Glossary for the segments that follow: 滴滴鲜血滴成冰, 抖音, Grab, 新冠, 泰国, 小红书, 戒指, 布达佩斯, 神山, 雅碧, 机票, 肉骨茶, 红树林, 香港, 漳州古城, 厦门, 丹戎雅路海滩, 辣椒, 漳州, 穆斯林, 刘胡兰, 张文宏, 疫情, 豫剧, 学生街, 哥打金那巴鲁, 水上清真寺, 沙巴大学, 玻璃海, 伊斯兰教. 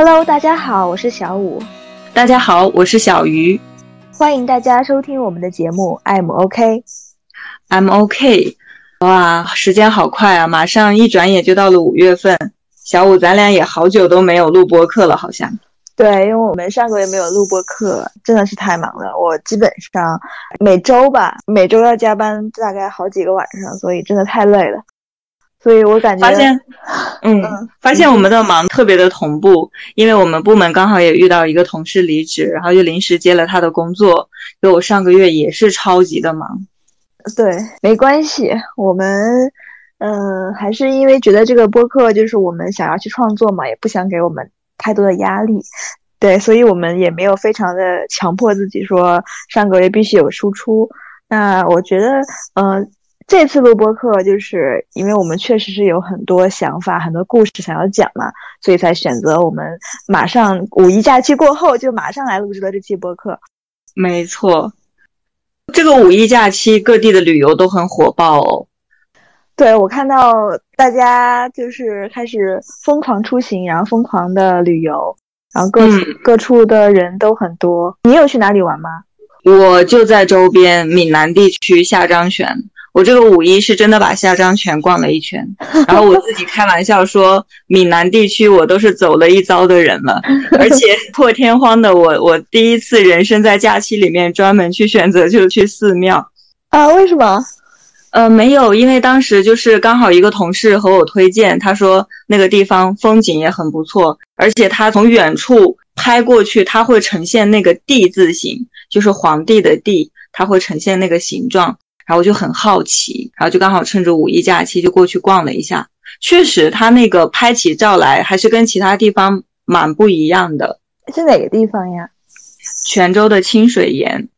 Hello， 大家好，我是小五。大家好，我是小鱼。欢迎大家收听我们的节目 I'm OK。I'm OK。哇，时间好快啊，马上一转眼就到了5月份。小五，咱俩也好久都没有录播客了，好像。对，因为我们上个月没有录播客，真的是太忙了。我基本上每周要加班大概好几个晚上，所以真的太累了。所以我感觉发现我们的忙特别的同步，因为我们部门刚好也遇到一个同事离职，然后就临时接了他的工作，所以我上个月也是超级的忙。对，没关系，我们还是因为觉得这个播客就是我们想要去创作嘛，也不想给我们太多的压力。对，所以我们也没有非常的强迫自己说上个月必须有输出。那我觉得这次录播课就是因为我们确实是有很多想法很多故事想要讲嘛，所以才选择我们马上五一假期过后就马上来录制了这期播课。没错，这个五一假期各地的旅游都很火爆哦。对，我看到大家就是开始疯狂出行，然后疯狂的旅游，然后各处的人都很多。你有去哪里玩吗？我就在周边闽南地区下张泉，我这个五一是真的把下张泉逛了一圈，然后我自己开玩笑说闽南地区我都是走了一遭的人了。而且破天荒的我第一次人生在假期里面专门去选择就是去寺庙啊。为什么？没有，因为当时就是刚好一个同事和我推荐，他说那个地方风景也很不错，而且他从远处拍过去他会呈现那个地字形，就是皇帝的地，他会呈现那个形状，然后我就很好奇，然后就刚好趁着五一假期就过去逛了一下。确实他那个拍起照来还是跟其他地方蛮不一样的。是哪个地方呀？泉州的清水岩。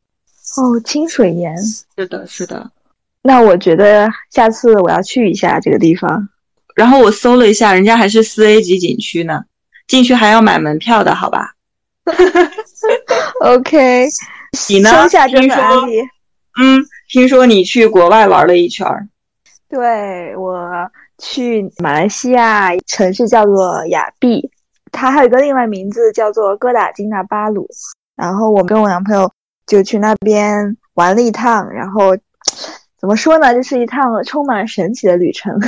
哦，清水岩。是的是的。那我觉得下次我要去一下这个地方。然后我搜了一下，人家还是4A 级景区呢，进去还要买门票的，好吧。OK， 你呢？收下这个案例。听说你去国外玩了一圈。对，我去马来西亚城市叫做雅碧，它还有一个另外名字叫做哥打金那巴鲁，然后我跟我男朋友就去那边玩了一趟，然后怎么说呢，就是一趟充满神奇的旅程。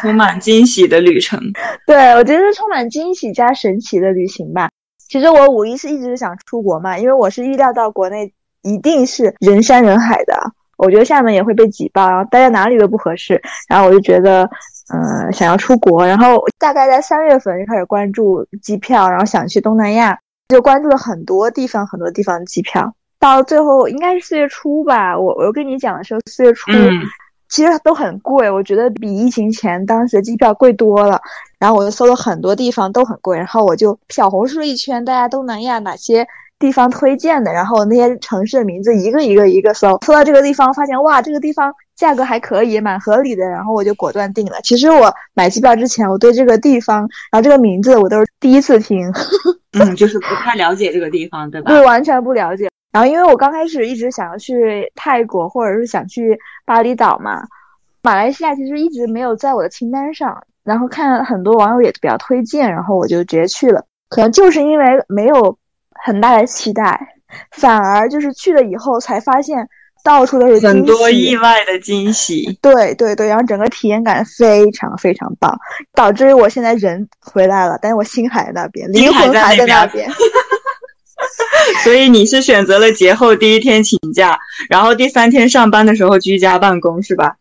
充满惊喜的旅程。对，我觉得充满惊喜加神奇的旅行吧。其实我五一是一直想出国嘛，因为我是预料到国内一定是人山人海的，我觉得厦门也会被挤爆，然后待在哪里都不合适，然后我就觉得想要出国，然后大概在3月份就开始关注机票，然后想去东南亚，就关注了很多地方很多地方的机票，到最后应该是4月初吧，我又跟你讲的时候4月初、其实都很贵，我觉得比疫情前当时的机票贵多了，然后我就搜了很多地方都很贵，然后我就小红书了一圈大家东南亚哪些地方推荐的，然后那些城市的名字一个搜到这个地方，发现哇这个地方价格还可以蛮合理的，然后我就果断定了。其实我买机票之前我对这个地方然后这个名字我都是第一次听。就是不太了解这个地方对吧？对，完全不了解。然后因为我刚开始一直想要去泰国或者是想去巴厘岛嘛，马来西亚其实一直没有在我的清单上，然后看很多网友也比较推荐，然后我就直接去了。可能就是因为没有很大的期待，反而就是去了以后才发现到处都是很多意外的惊喜。对对对，然后整个体验感非常非常棒，导致我现在人回来了，但是我心还在那边，灵魂还在那边。所以你是选择了节后第一天请假，然后第3天上班的时候居家办公是吧？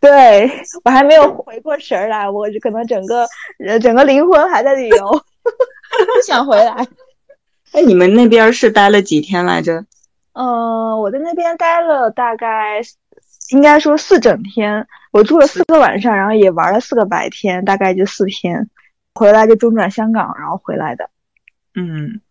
对，我还没有回过神来，我可能整个灵魂还在旅游，不想回来。哎，你们那边是待了几天来着？我在那边待了大概应该说4整天，我住了4个晚上，然后也玩了4个白天，大概就4天，回来就中转香港然后回来的。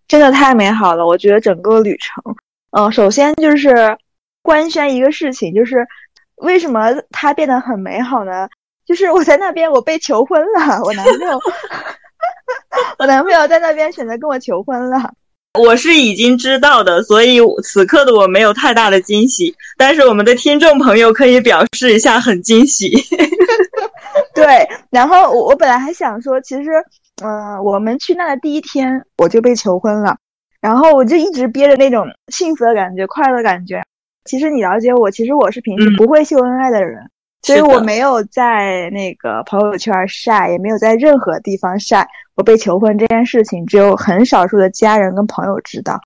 真的太美好了，我觉得整个旅程。首先就是官宣一个事情，就是为什么它变得很美好呢？就是我在那边我被求婚了，我男朋友在那边选择跟我求婚了。我是已经知道的，所以此刻的我没有太大的惊喜，但是我们的听众朋友可以表示一下很惊喜。对，然后我本来还想说，其实我们去那的第一天我就被求婚了，然后我就一直憋着那种幸福的感觉，快乐的感觉。其实你了解我，其实我是平时不会秀恩爱的人，所以我没有在那个朋友圈晒，也没有在任何地方晒我被求婚这件事情，只有很少数的家人跟朋友知道。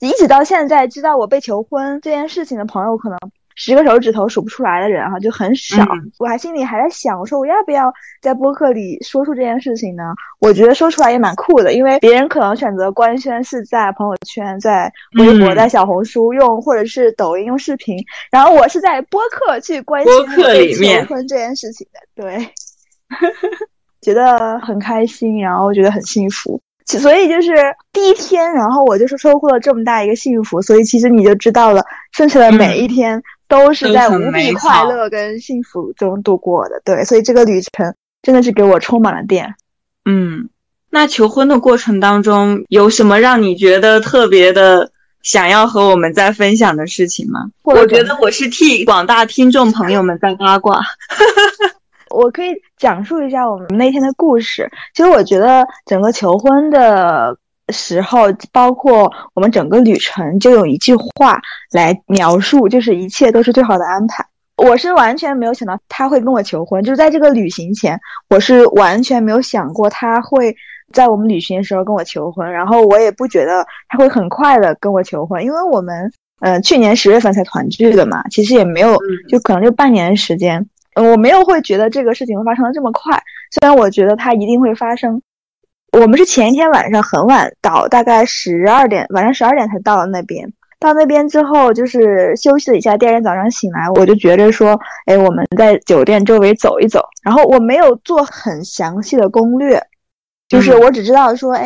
一直到现在知道我被求婚这件事情的朋友，可能10个手指头数不出来的人哈，就很少。我还心里还在想，我说我要不要在播客里说出这件事情呢？我觉得说出来也蛮酷的，因为别人可能选择官宣是在朋友圈、在微博、在小红书用，或者是抖音用视频，然后我是在播客去官宣被求婚这件事情的。对，觉得很开心，然后觉得很幸福。所以就是第一天，然后我就是收获了这么大一个幸福，所以其实你就知道了，剩下的每一天都是在无比快乐跟幸福中度过的。对，所以这个旅程真的是给我充满了电。那求婚的过程当中有什么让你觉得特别的想要和我们再分享的事情吗？我觉得我是替广大听众朋友们在八卦。我可以讲述一下我们那天的故事。其实我觉得整个求婚的时候，包括我们整个旅程，就用一句话来描述，就是一切都是最好的安排。我是完全没有想到他会跟我求婚，就是在这个旅行前，我是完全没有想过他会在我们旅行的时候跟我求婚，然后我也不觉得他会很快的跟我求婚，因为我们去年10月份才团聚的嘛，其实也没有，就可能就半年的时间。我没有会觉得这个事情会发生的这么快，虽然我觉得它一定会发生。我们是前一天晚上很晚到，大概12点，晚上12点才到了那边。到那边之后就是休息了一下，第二天早上醒来我就觉得说，我们在酒店周围走一走。然后我没有做很详细的攻略，就是我只知道说，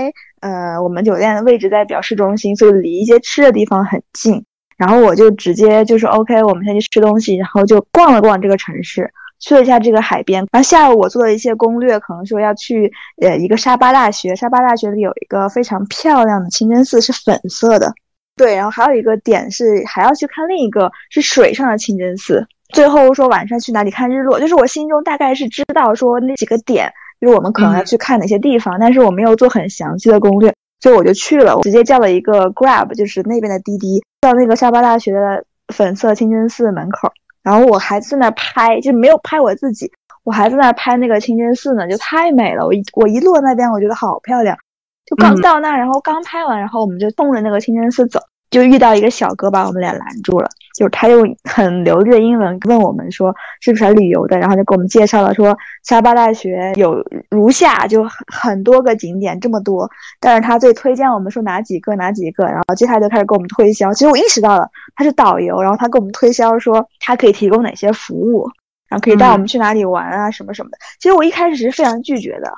我们酒店的位置在比较市中心，所以离一些吃的地方很近。然后我就直接就是 OK， 我们先去吃东西，然后就逛了逛这个城市，去了一下这个海边。然后下午我做了一些攻略，可能说要去一个沙巴大学，沙巴大学里有一个非常漂亮的清真寺，是粉色的。对，然后还有一个点是还要去看另一个是水上的清真寺。最后说晚上去哪里看日落，就是我心中大概是知道说那几个点，就是我们可能要去看哪些地方，但是我没有做很详细的攻略。所以我就去了，我直接叫了一个 Grab， 就是那边的滴滴，到那个沙巴大学的粉色清真寺门口。然后我还在那拍，就没有拍我自己，我还在那拍那个清真寺呢，就太美了。我一落那边，我觉得好漂亮。就刚到那，然后刚拍完，然后我们就冲着那个清真寺走，就遇到一个小哥把我们俩拦住了，就是他用很流利的英文问我们说是不是来旅游的，然后就给我们介绍了说沙巴大学有如下就很多个景点这么多，但是他最推荐我们说哪几个哪几个，然后接下来就开始给我们推销。其实我意识到了他是导游，然后他给我们推销说他可以提供哪些服务，然后可以带我们去哪里玩啊什么什么的。其实我一开始是非常拒绝的，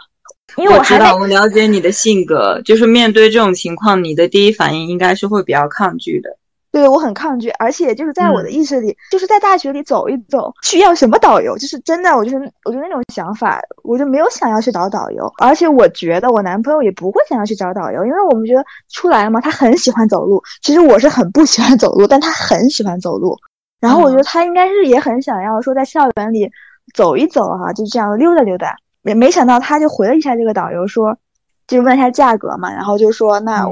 因为我了解你的性格，就是面对这种情况你的第一反应应该是会比较抗拒的。对，我很抗拒，而且就是在我的意识里，就是在大学里走一走去要什么导游，就是真的我就那种想法，我就没有想要去找导游。而且我觉得我男朋友也不会想要去找导游，因为我们觉得出来嘛，他很喜欢走路，其实我是很不喜欢走路，但他很喜欢走路。然后我觉得他应该是也很想要说在校园里走一走啊，就这样溜达溜达。没想到他就回了一下这个导游，说就问一下价格嘛，然后就说那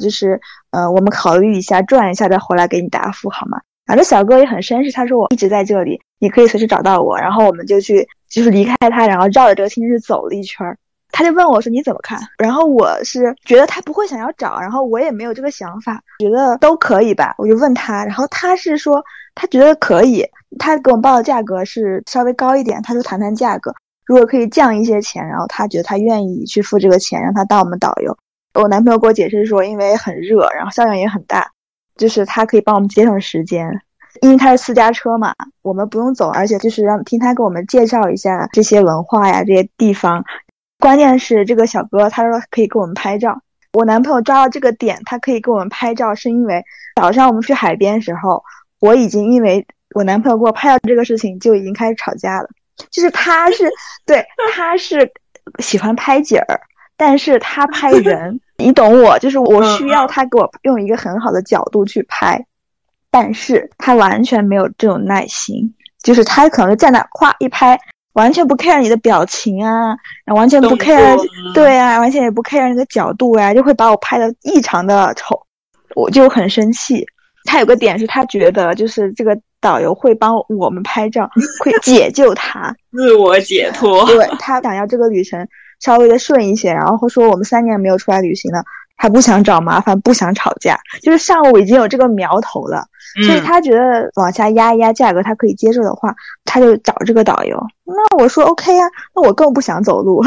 就是我们考虑一下转一下再回来给你答复好吗。然后这小哥也很绅士，他说我一直在这里，你可以随时找到我。然后我们就去就是离开他，然后绕着这个清真寺走了一圈。他就问我说你怎么看，然后我是觉得他不会想要找，然后我也没有这个想法，觉得都可以吧，我就问他。然后他是说他觉得可以，他给我报的价格是稍微高一点，他说谈谈价格，如果可以降一些钱，然后他觉得他愿意去付这个钱，让他当我们导游。我男朋友给我解释说，因为很热，然后校园也很大，就是他可以帮我们节省时间，因为他是私家车嘛，我们不用走，而且就是让听他给我们介绍一下这些文化呀，这些地方。关键是这个小哥他说可以给我们拍照，我男朋友抓到这个点，他可以给我们拍照，是因为早上我们去海边的时候，我已经因为我男朋友给我拍到这个事情就已经开始吵架了。就是他是对，他是喜欢拍景儿，但是他拍人，你懂我，就是我需要他给我用一个很好的角度去拍，但是他完全没有这种耐心，就是他可能站那夸一拍，完全不 care 你的表情啊，完全不 care， 对啊，完全也不 care 那个角度啊，就会把我拍得异常的丑，我就很生气。他有个点是他觉得就是这个导游会帮我们拍照，会解救他，自我解脱。对，他想要这个旅程稍微的顺一些，然后说我们3年没有出来旅行了，他不想找麻烦，不想吵架，就是上午已经有这个苗头了，所以他觉得往下压一压价格他可以接受的话，他就找这个导游。那我说 OK 啊，那我更不想走路。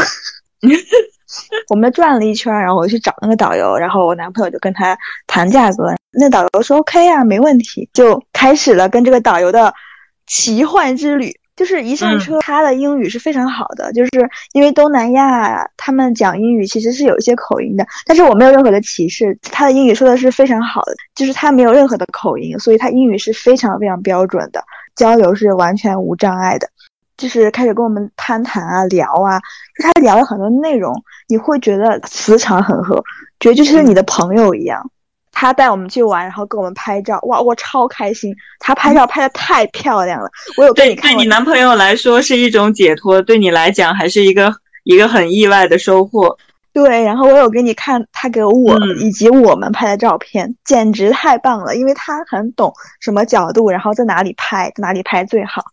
我们转了一圈，然后我去找那个导游，然后我男朋友就跟他谈价格，那导游说 OK 啊，没问题，就开始了跟这个导游的奇幻之旅。就是一上车，他的英语是非常好的，就是因为东南亚他们讲英语其实是有一些口音的，但是我没有任何的歧视，他的英语说的是非常好的，就是他没有任何的口音，所以他英语是非常非常标准的，交流是完全无障碍的。就是开始跟我们攀谈啊，聊啊，就他聊了很多内容，你会觉得磁场很合，觉得就是你的朋友一样。他带我们去玩，然后跟我们拍照，哇，我超开心！他拍照拍得太漂亮了，我有跟你看。对你男朋友来说是一种解脱，对你来讲还是一个很意外的收获。对，然后我有给你看他给我以及我们拍的照片，简直太棒了！因为他很懂什么角度，然后在哪里拍，在哪里拍最好。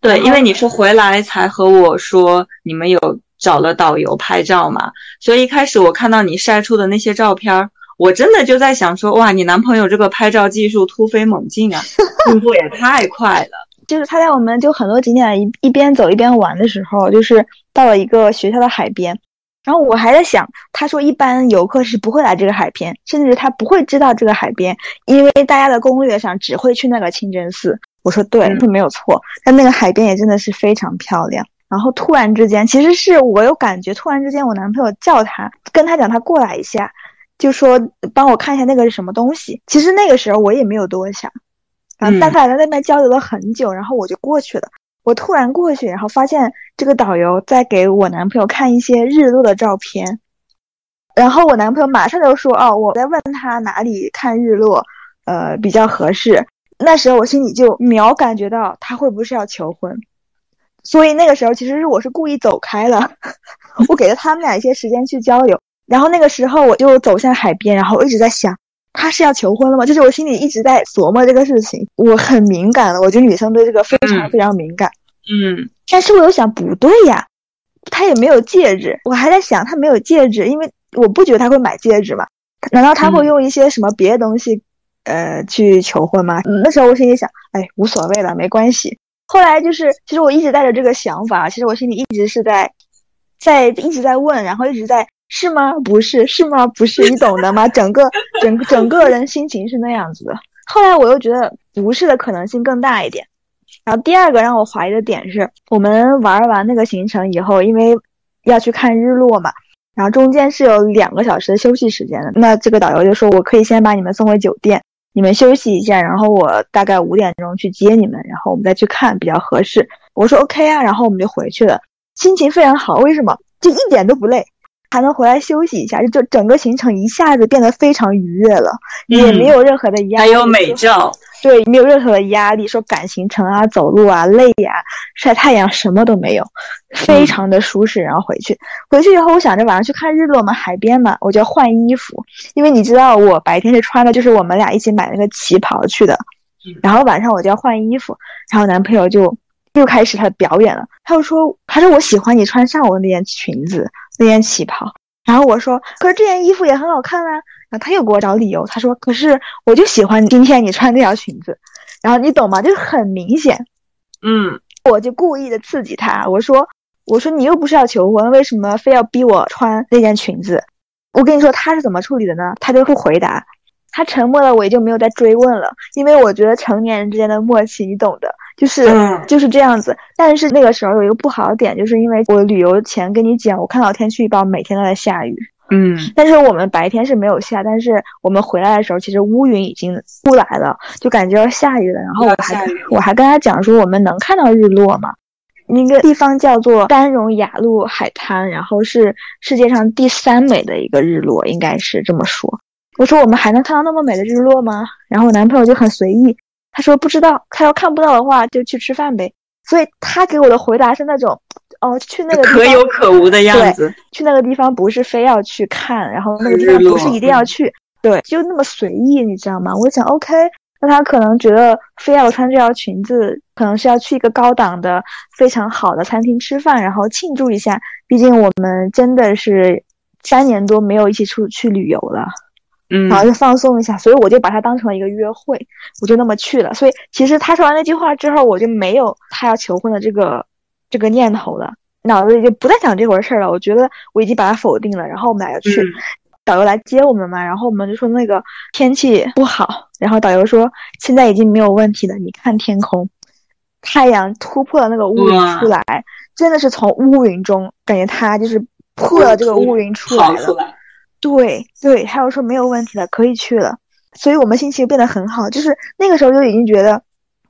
对，因为你是回来才和我说你们有找了导游拍照嘛，所以一开始我看到你晒出的那些照片，我真的就在想说，哇，你男朋友这个拍照技术突飞猛进啊，进步也太快了。就是他带我们就很多景点一边走一边玩的时候，就是到了一个学校的海边，然后我还在想，他说一般游客是不会来这个海边，甚至他不会知道这个海边，因为大家的攻略上只会去那个清真寺。我说对，他没有错，但那个海边也真的是非常漂亮。然后突然之间，其实是我有感觉，突然之间我男朋友叫他，跟他讲他过来一下，就说帮我看一下那个是什么东西。其实那个时候我也没有多想，但他在那边交流了很久，然后我就过去了。我突然过去，然后发现这个导游在给我男朋友看一些日落的照片，然后我男朋友马上就说，哦，我在问他哪里看日落比较合适。那时候我心里就秒感觉到他会不会是要求婚，所以那个时候其实我是故意走开了，我给了他们俩一些时间去交流。然后那个时候我就走向海边，然后我一直在想，他是要求婚了吗？就是我心里一直在琢磨这个事情，我很敏感了，我觉得女生对这个非常非常敏感。但是我又想，不对呀，他也没有戒指，我还在想他没有戒指，因为我不觉得他会买戒指嘛，难道他会用一些什么别的东西去求婚吗？那时候我心里想，哎，无所谓了，没关系。后来就是其实我一直带着这个想法，其实我心里一直是在一直在问，然后一直在是吗？不是，是吗？不是，你懂的吗？整个人心情是那样子的。后来我又觉得不是的可能性更大一点。然后第二个让我怀疑的点是，我们玩完那个行程以后，因为要去看日落嘛，然后中间是有2个小时的休息时间的。那这个导游就说，我可以先把你们送回酒店，你们休息一下，然后我大概5点钟去接你们，然后我们再去看比较合适。我说 OK 啊，然后我们就回去了，心情非常好。为什么？就一点都不累，还能回来休息一下，就整个行程一下子变得非常愉悦了，也没有任何的压力，还有美照，对，没有任何的压力，说赶行程啊，走路啊，累啊，晒太阳，什么都没有，非常的舒适。然后回去以后，我想着晚上去看日落嘛，海边嘛，我就要换衣服，因为你知道我白天是穿的就是我们俩一起买那个旗袍去的，然后晚上我就要换衣服。然后男朋友就又开始他的表演了，他说我喜欢你穿上我那件裙子那件旗袍。然后我说，可是这件衣服也很好看啊。然后他又给我找理由，他说，可是我就喜欢今天你穿这条裙子。然后你懂吗？就是很明显，我就故意的刺激他，我说你又不是要求婚，为什么非要逼我穿那件裙子？我跟你说他是怎么处理的呢？他就会回答，他沉默了，我也就没有再追问了，因为我觉得成年人之间的默契，你懂的，就是这样子。但是那个时候有一个不好的点，就是因为我旅游前跟你讲，我看到天气预报每天都在下雨，但是我们白天是没有下，但是我们回来的时候，其实乌云已经出来了，就感觉要下雨了。然后我还跟他讲说，我们能看到日落吗？那个地方叫做丹戎雅路海滩，然后是世界上第3美的一个日落，应该是这么说。我说我们还能看到那么美的日落吗？然后我男朋友就很随意，他说不知道，他要看不到的话就去吃饭呗。所以他给我的回答是那种去那个地方可有可无的样子，去那个地方不是非要去看，然后那个地方不是一定要去，对，就那么随意，你知道吗？我想 OK， 那他可能觉得非要穿这条裙子，可能是要去一个高档的非常好的餐厅吃饭，然后庆祝一下，毕竟我们真的是3年多没有一起出去旅游了，嗯，然后就放松一下，所以我就把它当成了一个约会，我就那么去了。所以其实他说完那句话之后，我就没有他要求婚的这个念头了，脑子里就不再想这回事了。我觉得我已经把它否定了。然后我们俩就去，导游来接我们嘛，然后我们就说那个天气不好，然后导游说现在已经没有问题了，你看天空，太阳突破了那个乌云出来，真的是从乌云中感觉它就是破了这个乌云出来了。对对，还有说没有问题了，可以去了，所以我们心情变得很好，就是那个时候就已经觉得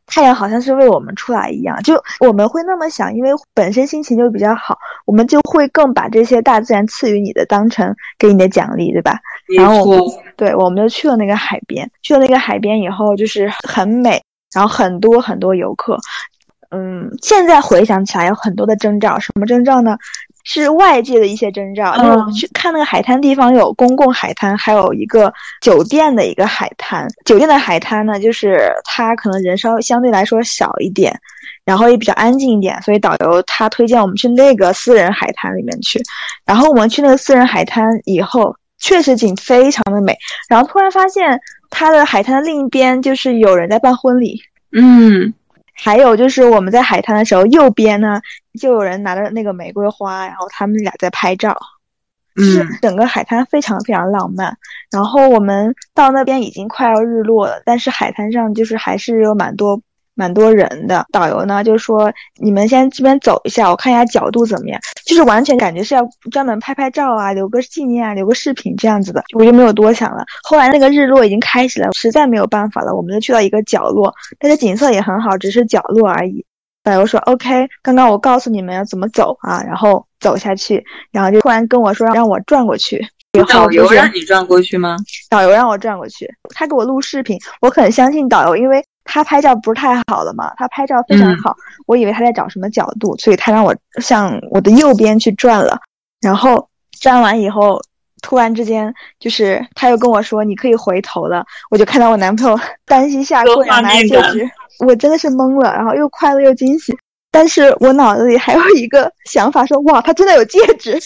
太阳好像是为我们出来一样，就我们会那么想，因为本身心情就比较好，我们就会更把这些大自然赐予你的当成给你的奖励，对吧？然后我们就去了那个海边，去了那个海边以后就是很美，然后很多很多游客，现在回想起来有很多的征兆，什么征兆呢？是外界的一些征兆，因为我们去看那个海滩地方有公共海滩，还有一个酒店的一个海滩。酒店的海滩呢，就是它可能人相对来说小一点，然后也比较安静一点，所以导游他推荐我们去那个私人海滩里面去。然后我们去那个私人海滩以后，确实景非常的美，然后突然发现它的海滩的另一边就是有人在办婚礼，还有就是我们在海滩的时候，右边呢就有人拿着那个玫瑰花，然后他们俩在拍照，是整个海滩非常非常浪漫。然后我们到那边已经快要日落了，但是海滩上就是还是有蛮多人的。导游呢就说你们先这边走一下，我看一下角度怎么样，就是完全感觉是要专门拍拍照啊，留个纪念啊，留个视频这样子的，我就没有多想了。后来那个日落已经开始了，实在没有办法了，我们就去到一个角落，但是景色也很好，只是角落而已。导游说 OK， 刚刚我告诉你们要怎么走啊，然后走下去，然后就突然跟我说让我转过去。导游让你转过去吗？导游让我转过去，他给我录视频，我很相信导游，因为他拍照不是太好了嘛，他拍照非常好，我以为他在找什么角度，所以他让我向我的右边去转了。然后转完以后，突然之间就是他又跟我说你可以回头了，我就看到我男朋友单膝下跪拿着戒指，我真的是懵了，然后又快乐又惊喜，但是我脑子里还有一个想法说哇，他真的有戒指，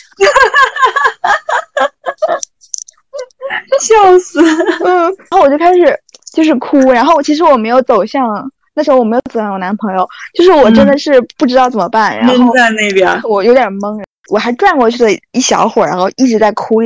笑死然后我就开始就是哭，然后其实我没有走向，那时候我没有走向我男朋友，就是我真的是不知道怎么办，然后在那边我有点懵，我还转过去了一小会儿，然后一直在哭，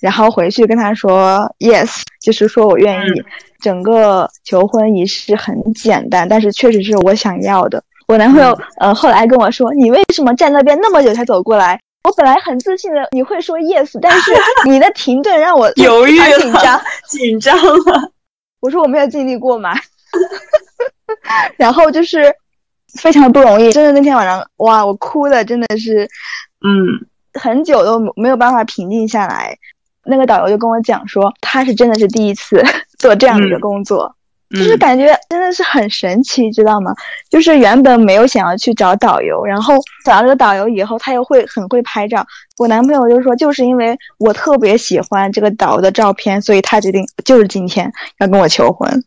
然后回去跟他说 yes， 就是说我愿意。整个求婚仪式很简单，但是确实是我想要的。我男朋友后来跟我说你为什么站那边那么久才走过来，我本来很自信的你会说 yes， 但是你的停顿让我犹豫了，紧张了。我说我没有经历过嘛然后就是非常不容易，真的那天晚上哇，我哭的真的是很久都没有办法平静下来。那个导游就跟我讲说他是真的是第一次做这样的一个工作，就是感觉真的是很神奇，知道吗？就是原本没有想要去找导游，然后找到这个导游以后他又会很会拍照。我男朋友就说就是因为我特别喜欢这个导游的照片，所以他决定就是今天要跟我求婚。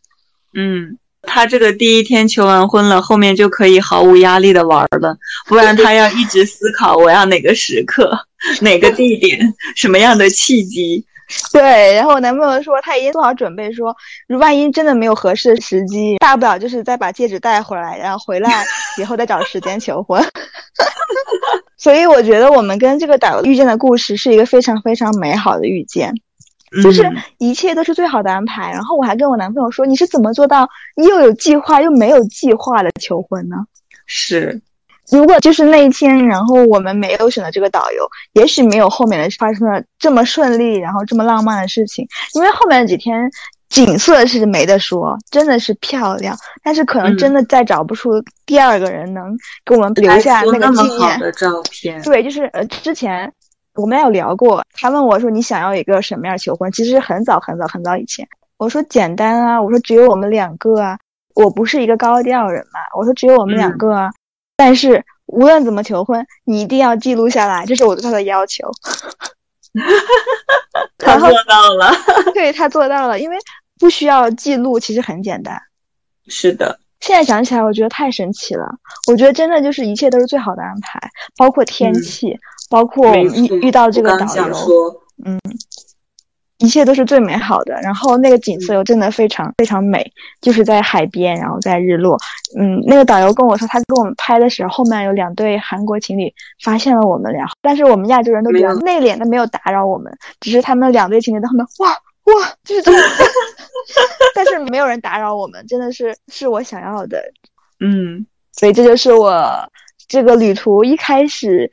他这个第一天求完婚了，后面就可以毫无压力的玩了，不然他要一直思考我要哪个时刻哪个地点什么样的契机。对，然后我男朋友说他已经做好准备，说万一真的没有合适的时机，大不了就是再把戒指带回来，然后回来以后再找时间求婚所以我觉得我们跟这个导游遇见的故事是一个非常非常美好的遇见，就是一切都是最好的安排。然后我还跟我男朋友说你是怎么做到又有计划又没有计划的求婚呢？是如果就是那一天，然后我们没有选择这个导游，也许没有后面的发生了这么顺利，然后这么浪漫的事情。因为后面的几天景色是没得说，真的是漂亮，但是可能真的再找不出第二个人能给我们留下那个纪念。那么好的照片。对，就是之前我们有聊过，他问我说你想要一个什么样的求婚，其实很早以前。我说简单啊，我说只有我们两个啊，我不是一个高调人嘛，我说只有我们两个啊。但是无论怎么求婚，你一定要记录下来，这是我对他的要求。他做到了。对，他做到了，因为不需要记录，其实很简单。是的。现在想起来我觉得太神奇了，我觉得真的就是一切都是最好的安排，包括天气，包括遇到这个导游，一切都是最美好的。然后那个景色又真的非常非常美，就是在海边，然后在日落。那个导游跟我说，他跟我们拍的时候，后面有两对韩国情侣发现了我们，然后但是我们亚洲人都比较内敛，但没有打扰我们，只是他们两对情侣在后面哇，就是这样。但是没有人打扰我们，真的是我想要的。所以这就是我这个旅途一开始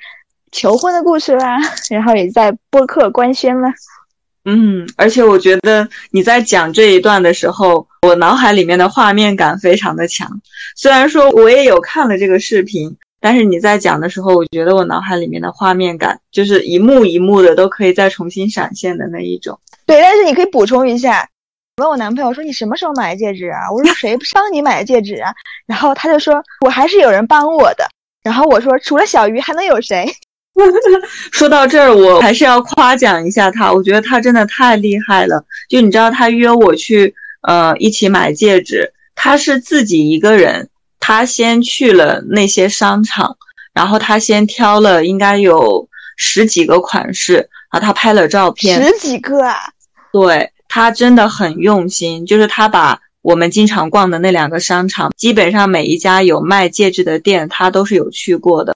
求婚的故事啦，然后也在播客官宣了。而且我觉得你在讲这一段的时候，我脑海里面的画面感非常的强。虽然说我也有看了这个视频，但是你在讲的时候，我觉得我脑海里面的画面感就是一幕一幕的都可以再重新闪现的那一种。对，但是你可以补充一下。问我男朋友说，你什么时候买的戒指啊？我说谁帮你买的戒指啊？然后他就说，我还是有人帮我的。然后我说，除了小鱼还能有谁？说到这儿，我还是要夸奖一下他，我觉得他真的太厉害了。就你知道，他约我去一起买戒指，他是自己一个人，他先去了那些商场，然后他先挑了应该有十几个款式，然后他拍了照片。十几个啊？对。他真的很用心，就是他把我们经常逛的那两个商场，基本上每一家有卖戒指的店他都是有去过的，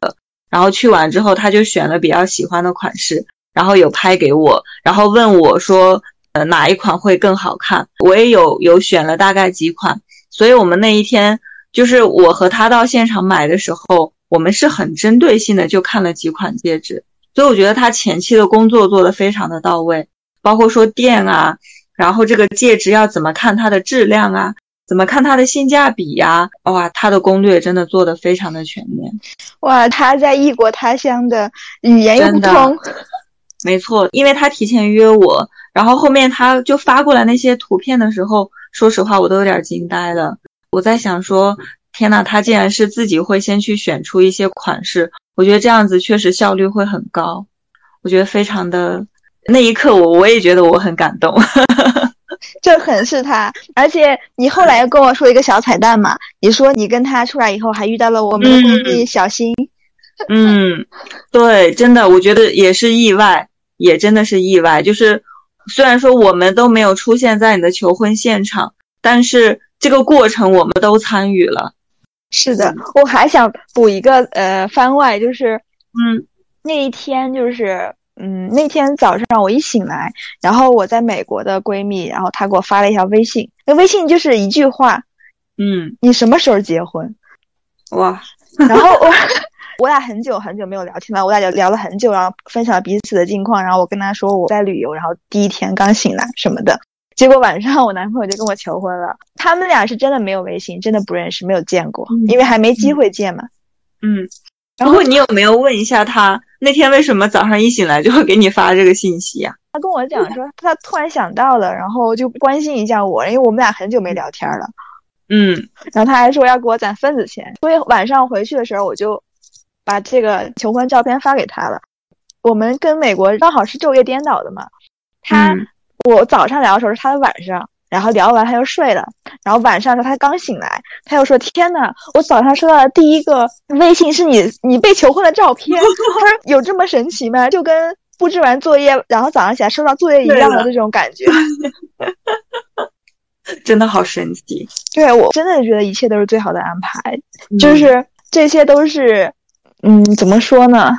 然后去完之后他就选了比较喜欢的款式，然后有拍给我，然后问我说哪一款会更好看，我也有选了大概几款。所以我们那一天就是我和他到现场买的时候，我们是很针对性的就看了几款戒指。所以我觉得他前期的工作做得非常的到位，包括说店啊，然后这个戒指要怎么看它的质量啊，怎么看它的性价比啊，哇，它的攻略真的做得非常的全面。哇，他在异国他乡的语言又不通。没错，因为他提前约我，然后后面他就发过来那些图片的时候，说实话我都有点惊呆了。我在想说，天哪，他竟然是自己会先去选出一些款式，我觉得这样子确实效率会很高，我觉得非常的。那一刻我也觉得我很感动。这很是他。而且你后来又跟我说一个小彩蛋嘛，你说你跟他出来以后还遇到了我们的闺蜜小新。对，真的我觉得也是意外，也真的是意外。就是虽然说我们都没有出现在你的求婚现场，但是这个过程我们都参与了。是的，我还想补一个番外，就是那一天就是那天早上我一醒来，然后我在美国的闺蜜，然后她给我发了一条微信，那微信就是一句话，你什么时候结婚？哇！然后我俩很久很久没有聊天了，我俩就聊了很久，然后分享了彼此的近况，然后我跟她说我在旅游，然后第一天刚醒来什么的，结果晚上我男朋友就跟我求婚了。他们俩是真的没有微信，真的不认识，没有见过，因为还没机会见嘛。然后你有没有问一下他那天为什么早上一醒来就会给你发这个信息啊？他跟我讲说他突然想到了，然后就关心一下我，因为我们俩很久没聊天了。然后他还说要给我攒份子钱，所以晚上回去的时候我就把这个求婚照片发给他了。我们跟美国刚好是昼夜颠倒的嘛，我早上聊的时候是他的晚上，然后聊完他又睡了，然后晚上的时候他刚醒来，他又说天哪，我早上收到的第一个微信是你被求婚的照片。他说有这么神奇吗？就跟布置完作业然后早上起来收到作业一样的这种感觉。真的好神奇。对，我真的觉得一切都是最好的安排，就是这些都是怎么说呢，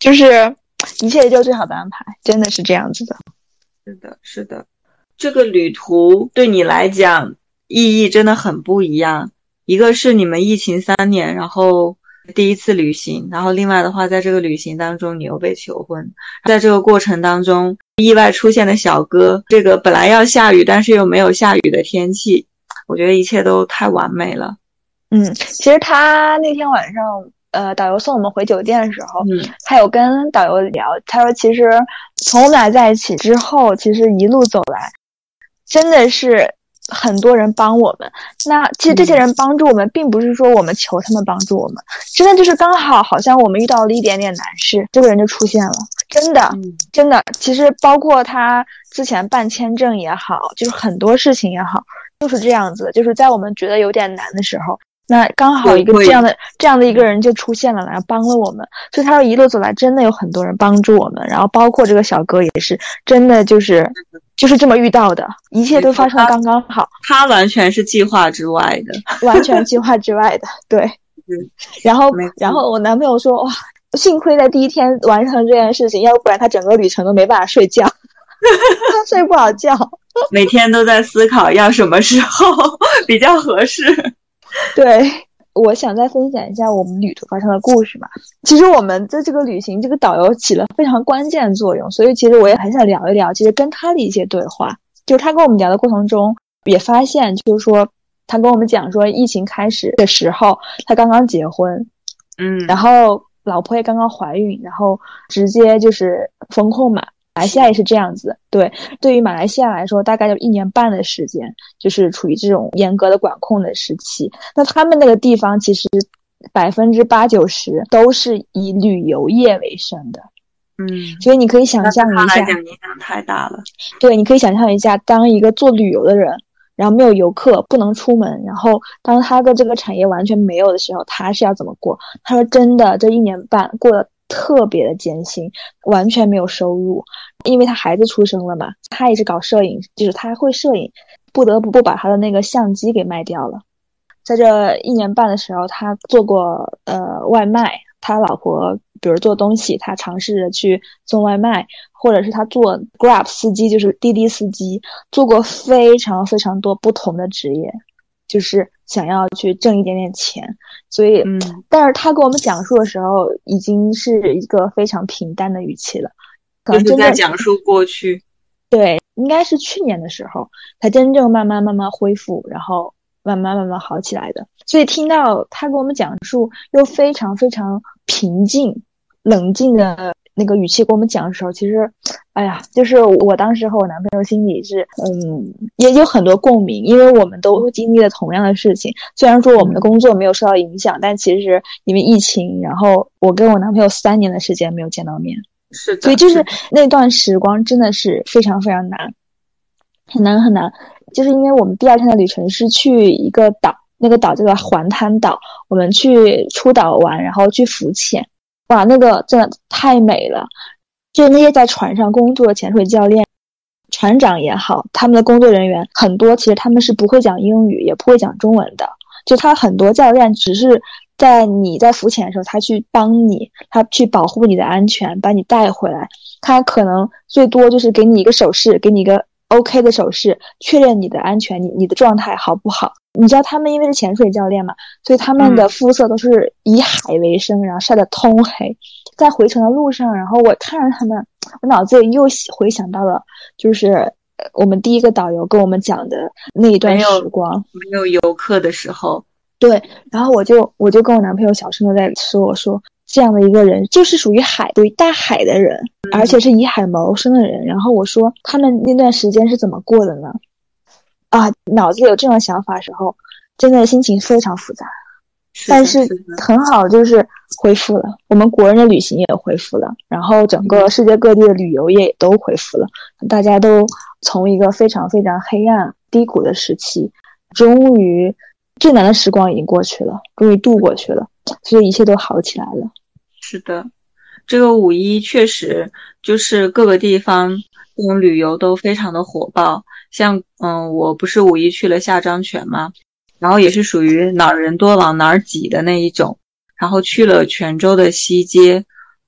就是一切就是最好的安排，真的是这样子的。是的，是的，这个旅途对你来讲意义真的很不一样。一个是你们疫情3年，然后第一次旅行，然后另外的话在这个旅行当中你又被求婚，在这个过程当中意外出现的小哥，这个本来要下雨但是又没有下雨的天气，我觉得一切都太完美了。其实他那天晚上导游送我们回酒店的时候，他有跟导游聊，他说其实从我们俩在一起之后，其实一路走来真的是很多人帮我们，那其实这些人帮助我们并不是说我们求他们帮助我们，真的就是刚好像我们遇到了一点点难事，这个人就出现了，真的其实包括他之前办签证也好，就是很多事情也好，就是这样子，就是在我们觉得有点难的时候，那刚好一个这样的一个人就出现了，然后帮了我们。所以他说一路走来真的有很多人帮助我们，然后包括这个小哥也是真的就是这么遇到的，一切都发生刚刚好。他完全是计划之外的，完全计划之外的，对。然后我男朋友说，哇，幸亏在第一天完成这件事情，要不然他整个旅程都没办法睡觉，他睡不好觉，每天都在思考要什么时候比较合适。对，我想再分享一下我们旅途发生的故事嘛。其实我们在这个旅行，这个导游起了非常关键作用，所以其实我也很想聊一聊，其实跟他的一些对话。就是他跟我们聊的过程中，也发现就是说，他跟我们讲说，疫情开始的时候，他刚刚结婚，然后老婆也刚刚怀孕，然后直接就是封控嘛。马来西亚也是这样子，对，对于马来西亚来说，大概有1年半的时间，就是处于这种严格的管控的时期。那他们那个地方其实80%-90%都是以旅游业为生的，所以你可以想象一下，来讲影响太大了。对，你可以想象一下，当一个做旅游的人，然后没有游客，不能出门，然后当他的这个产业完全没有的时候，他是要怎么过？他说，真的，这1年半过了。特别的艰辛，完全没有收入，因为他孩子出生了嘛，他也是搞摄影，就是他会摄影，不得不把他的那个相机给卖掉了。在这1年半的时候，他做过外卖，他老婆比如做东西，他尝试着去送外卖，或者是他做 Grab 司机，就是滴滴司机，做过非常非常多不同的职业，就是想要去挣一点点钱。所以但是他跟我们讲述的时候已经是一个非常平淡的语气了，可能真的就是在讲述过去。对，应该是去年的时候才真正慢慢恢复，然后慢慢好起来的。所以听到他跟我们讲述又非常非常平静冷静的那个语气跟我们讲的时候，其实哎呀，就是我当时和我男朋友心里是也有很多共鸣，因为我们都经历了同样的事情。虽然说我们的工作没有受到影响，但其实因为疫情，然后我跟我男朋友3年的时间没有见到面。是的。所以就是那段时光真的是非常非常难。很难。就是因为我们第2天的旅程是去一个岛，那个岛叫做环滩岛，我们去出岛玩，然后去浮潜。哇，那个真的太美了，就那些在船上工作的潜水教练、船长也好，他们的工作人员很多其实他们是不会讲英语也不会讲中文的，就他很多教练只是在你在浮潜的时候，他去帮你，他去保护你的安全，把你带回来，他可能最多就是给你一个手势，给你一个 OK 的手势，确认你的安全，你的状态好不好。你知道他们因为是潜水教练嘛，所以他们的肤色都是以海为生，然后晒得通黑。在回程的路上，然后我看着他们，我脑子里又回想到了就是我们第一个导游跟我们讲的那一段时光，没有游客的时候。对，然后我就跟我男朋友小声的在说，我说这样的一个人就是属于大海的人，而且是以海谋生的人。然后我说他们那段时间是怎么过的呢？啊，脑子里有这种想法的时候，真的心情非常复杂，但是很好，就是恢复了。我们国人的旅行也恢复了，然后整个世界各地的旅游业也都恢复了，大家都从一个非常非常黑暗低谷的时期，终于最难的时光已经过去了，终于度过去了，所以一切都好起来了。是的，这个5·1确实就是各个地方这种旅游都非常的火爆。像我不是5·1去了下张泉吗，然后也是属于哪儿人多往哪儿挤的那一种，然后去了泉州的西街，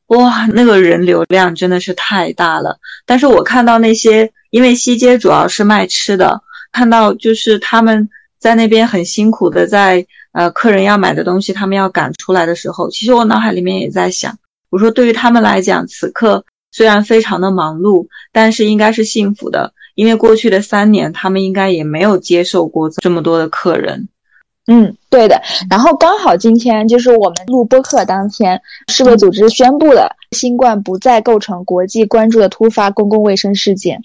哇，那个人流量真的是太大了。但是我看到那些，因为西街主要是卖吃的，看到就是他们在那边很辛苦的在客人要买的东西他们要赶出来的时候，其实我脑海里面也在想，我说对于他们来讲，此刻虽然非常的忙碌，但是应该是幸福的，因为过去的3年他们应该也没有接受过这么多的客人。对的。然后刚好今天就是我们录播客当天，世卫组织宣布了新冠不再构成国际关注的突发公共卫生事件。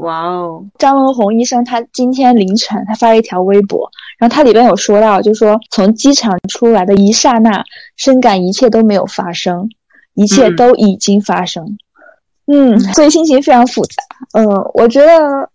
哇哦！张文宏医生他今天凌晨他发了一条微博，然后他里边有说到，就说从机场出来的一刹那，深感一切都没有发生，一切都已经发生。所以心情非常复杂。我觉得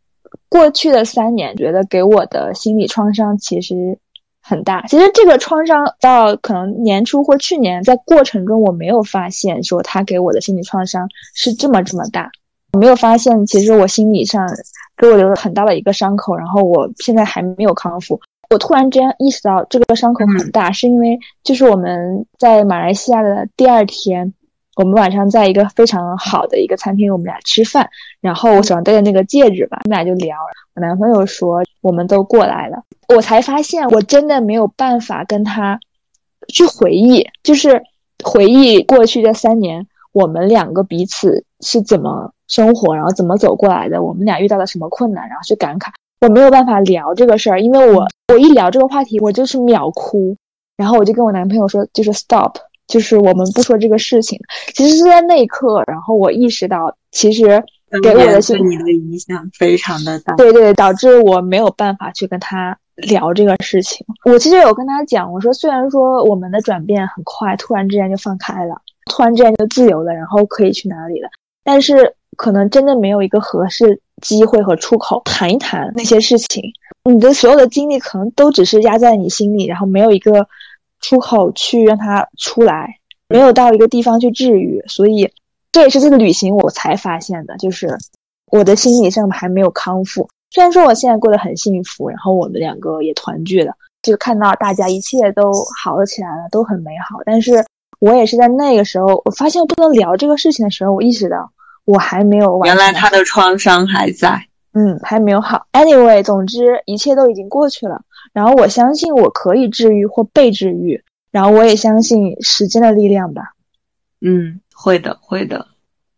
过去的3年，觉得给我的心理创伤其实很大。其实这个创伤到可能年初或去年，在过程中我没有发现说他给我的心理创伤是这么大，我没有发现其实我心理上给我留了很大的一个伤口，然后我现在还没有康复。我突然之间意识到这个伤口很大，是因为就是我们在马来西亚的第二天，我们晚上在一个非常好的一个餐厅，我们俩吃饭，然后我手上戴的那个戒指吧，我们俩就聊，我男朋友说我们都过来了，我才发现我真的没有办法跟他去回忆，就是回忆过去这3年我们两个彼此是怎么生活，然后怎么走过来的，我们俩遇到了什么困难，然后去感慨，我没有办法聊这个事儿，因为我一聊这个话题我就是秒哭，然后我就跟我男朋友说就是 stop，就是我们不说这个事情。其实是在那一刻，然后我意识到其实给我的心理影响非常的大，对，导致我没有办法去跟他聊这个事情。我其实有跟他讲，我说虽然说我们的转变很快，突然之间就放开了，突然之间就自由了，然后可以去哪里了，但是可能真的没有一个合适机会和出口谈一谈那些事情，你的所有的经历可能都只是压在你心里，然后没有一个出口去让它出来，没有到一个地方去治愈。所以这也是这个旅行我才发现的，就是我的心理上还没有康复。虽然说我现在过得很幸福，然后我们两个也团聚了，就看到大家一切都好了起来了，都很美好，但是我也是在那个时候我发现我不能聊这个事情的时候，我意识到我还没有完，原来他的创伤还在，还没有好。 anyway， 总之一切都已经过去了，然后我相信我可以治愈或被治愈，然后我也相信时间的力量吧。会的，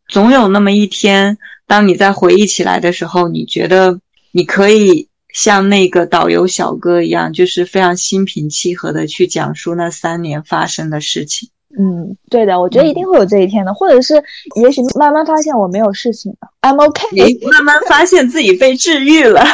总有那么一天，当你在回忆起来的时候，你觉得你可以像那个导游小哥一样，就是非常心平气和的去讲述那3年发生的事情。对的，我觉得一定会有这一天的，或者是也许慢慢发现我没有事情了， I'm OK， 你慢慢发现自己被治愈了。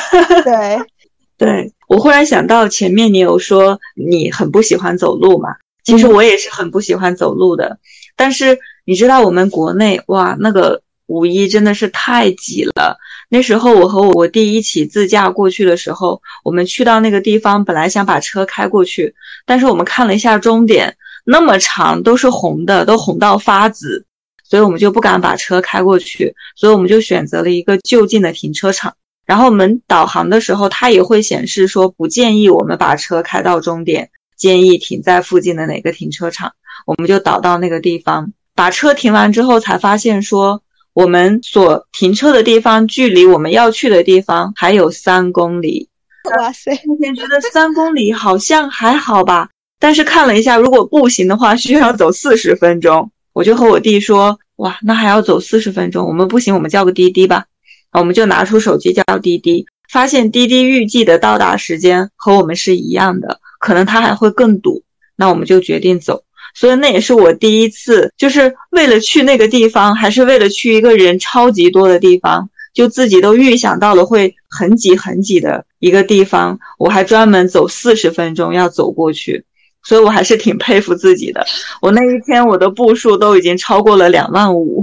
对，我忽然想到前面你有说你很不喜欢走路嘛，其实我也是很不喜欢走路的，但是你知道我们国内哇，那个五一真的是太挤了。那时候我和我弟一起自驾过去的时候，我们去到那个地方，本来想把车开过去，但是我们看了一下终点那么长，都是红的，都红到发紫，所以我们就不敢把车开过去，所以我们就选择了一个就近的停车场。然后我们导航的时候，它也会显示说不建议我们把车开到终点，建议停在附近的哪个停车场，我们就导到那个地方。把车停完之后才发现说，我们所停车的地方距离我们要去的地方还有3公里。哇塞，之前觉得3公里好像还好吧，但是看了一下，如果步行的话需要走40分钟。我就和我弟说，哇，那还要走40分钟，我们不行，我们叫个滴滴吧。我们就拿出手机叫滴滴，发现滴滴预计的到达时间和我们是一样的，可能它还会更堵，那我们就决定走。所以那也是我第一次，就是为了去那个地方，还是为了去一个人超级多的地方，就自己都预想到了会很挤很挤的一个地方，我还专门走40分钟要走过去。所以我还是挺佩服自己的，我那一天我的步数都已经超过了25000。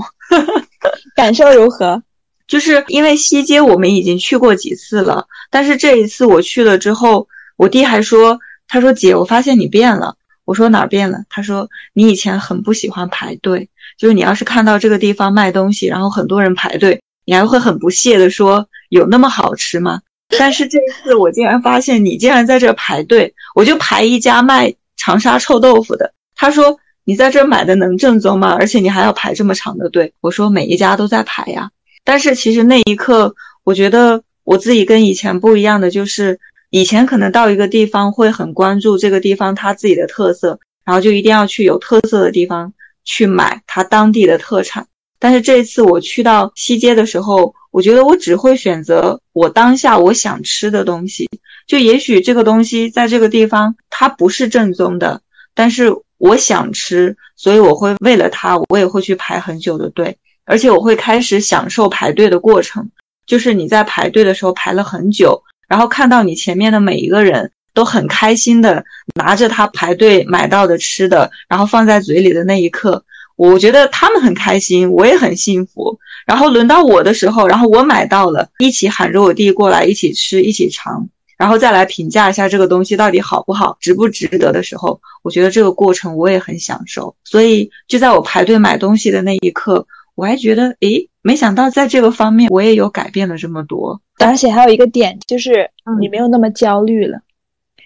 感受如何？就是因为西街我们已经去过几次了，但是这一次我去了之后，我弟还说，他说姐，我发现你变了。我说哪变了？他说你以前很不喜欢排队，就是你要是看到这个地方卖东西，然后很多人排队，你还会很不屑的说有那么好吃吗？但是这次我竟然发现你竟然在这排队，我就排一家卖长沙臭豆腐的，他说你在这买的能正宗吗？而且你还要排这么长的队。我说每一家都在排呀。但是其实那一刻我觉得我自己跟以前不一样的，就是以前可能到一个地方会很关注这个地方它自己的特色，然后就一定要去有特色的地方去买它当地的特产。但是这一次我去到西街的时候，我觉得我只会选择我当下我想吃的东西，就也许这个东西在这个地方它不是正宗的，但是我想吃，所以我会为了它，我也会去排很久的队，而且我会开始享受排队的过程。就是你在排队的时候排了很久，然后看到你前面的每一个人都很开心的拿着他排队买到的吃的，然后放在嘴里的那一刻，我觉得他们很开心，我也很幸福。然后轮到我的时候，然后我买到了，一起喊着我弟过来一起吃一起尝，然后再来评价一下这个东西到底好不好，值不值得的时候，我觉得这个过程我也很享受。所以就在我排队买东西的那一刻，我还觉得诶，没想到在这个方面我也有改变了这么多。而且还有一个点就是你没有那么焦虑了，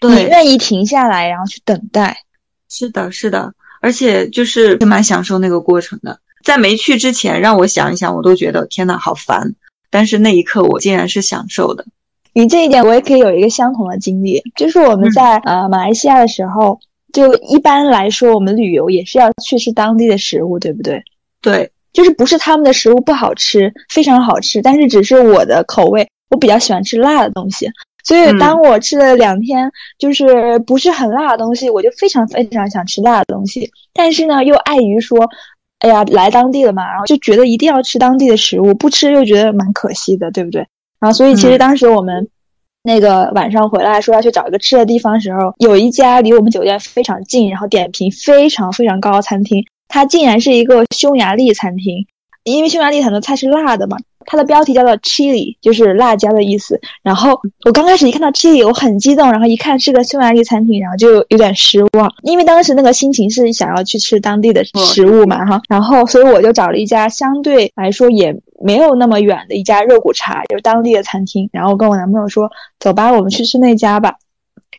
你愿意停下来然后去等待。是的是的，而且就是蛮享受那个过程的。在没去之前让我想一想我都觉得天哪好烦，但是那一刻我竟然是享受的。你这一点我也可以有一个相同的经历，就是我们在马来西亚的时候，就一般来说我们旅游也是要去吃当地的食物，对不对？对，就是不是他们的食物不好吃，非常好吃，但是只是我的口味，我比较喜欢吃辣的东西，所以当我吃了2天就是不是很辣的东西，我就非常非常想吃辣的东西，但是呢又碍于说哎呀来当地了嘛，然后就觉得一定要吃当地的食物，不吃又觉得蛮可惜的，对不对？然后所以其实当时我们那个晚上回来说要去找一个吃的地方的时候，有一家离我们酒店非常近，然后点评非常非常高的餐厅，它竟然是一个匈牙利餐厅。因为匈牙利很多菜是辣的嘛，它的标题叫做 chili， 就是辣椒的意思。然后我刚开始一看到 chili 我很激动，然后一看是个匈牙利餐厅，然后就有点失望，因为当时那个心情是想要去吃当地的食物嘛，然后所以我就找了一家相对来说也没有那么远的一家肉骨茶，就是当地的餐厅，然后我跟我男朋友说走吧我们去吃那家吧。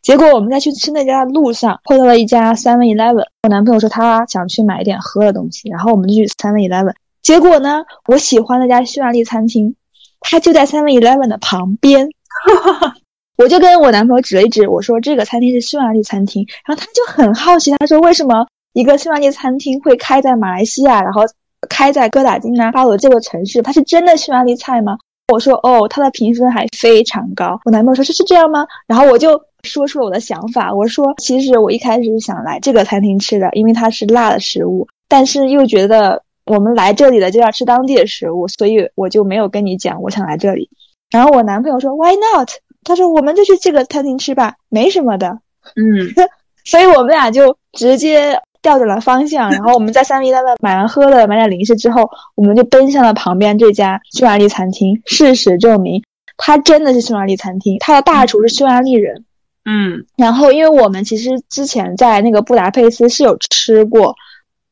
结果我们在去吃那家的路上碰到了一家 7-Eleven， 我男朋友说他想去买一点喝的东西，然后我们就去 7-Eleven，结果呢我喜欢那家匈牙利餐厅它就在 7-Eleven 的旁边我就跟我男朋友指了一指，我说这个餐厅是匈牙利餐厅，然后他就很好奇，他说为什么一个匈牙利餐厅会开在马来西亚，然后开在哥打金拿巴鲁这个城市，它是真的匈牙利菜吗？我说哦，它的评分还非常高。我男朋友说是这样吗？然后我就说出了我的想法，我说其实我一开始是想来这个餐厅吃的，因为它是辣的食物，但是又觉得我们来这里了就要吃当地的食物，所以我就没有跟你讲我想来这里。然后我男朋友说 why not， 他说我们就去这个餐厅吃吧，没什么的。所以我们俩就直接调转了方向，然后我们在7-Eleven买完喝的买点零食之后，我们就奔向了旁边这家匈牙利餐厅。事实证明它真的是匈牙利餐厅，它的大厨是匈牙利人。然后因为我们其实之前在那个布达佩斯是有吃过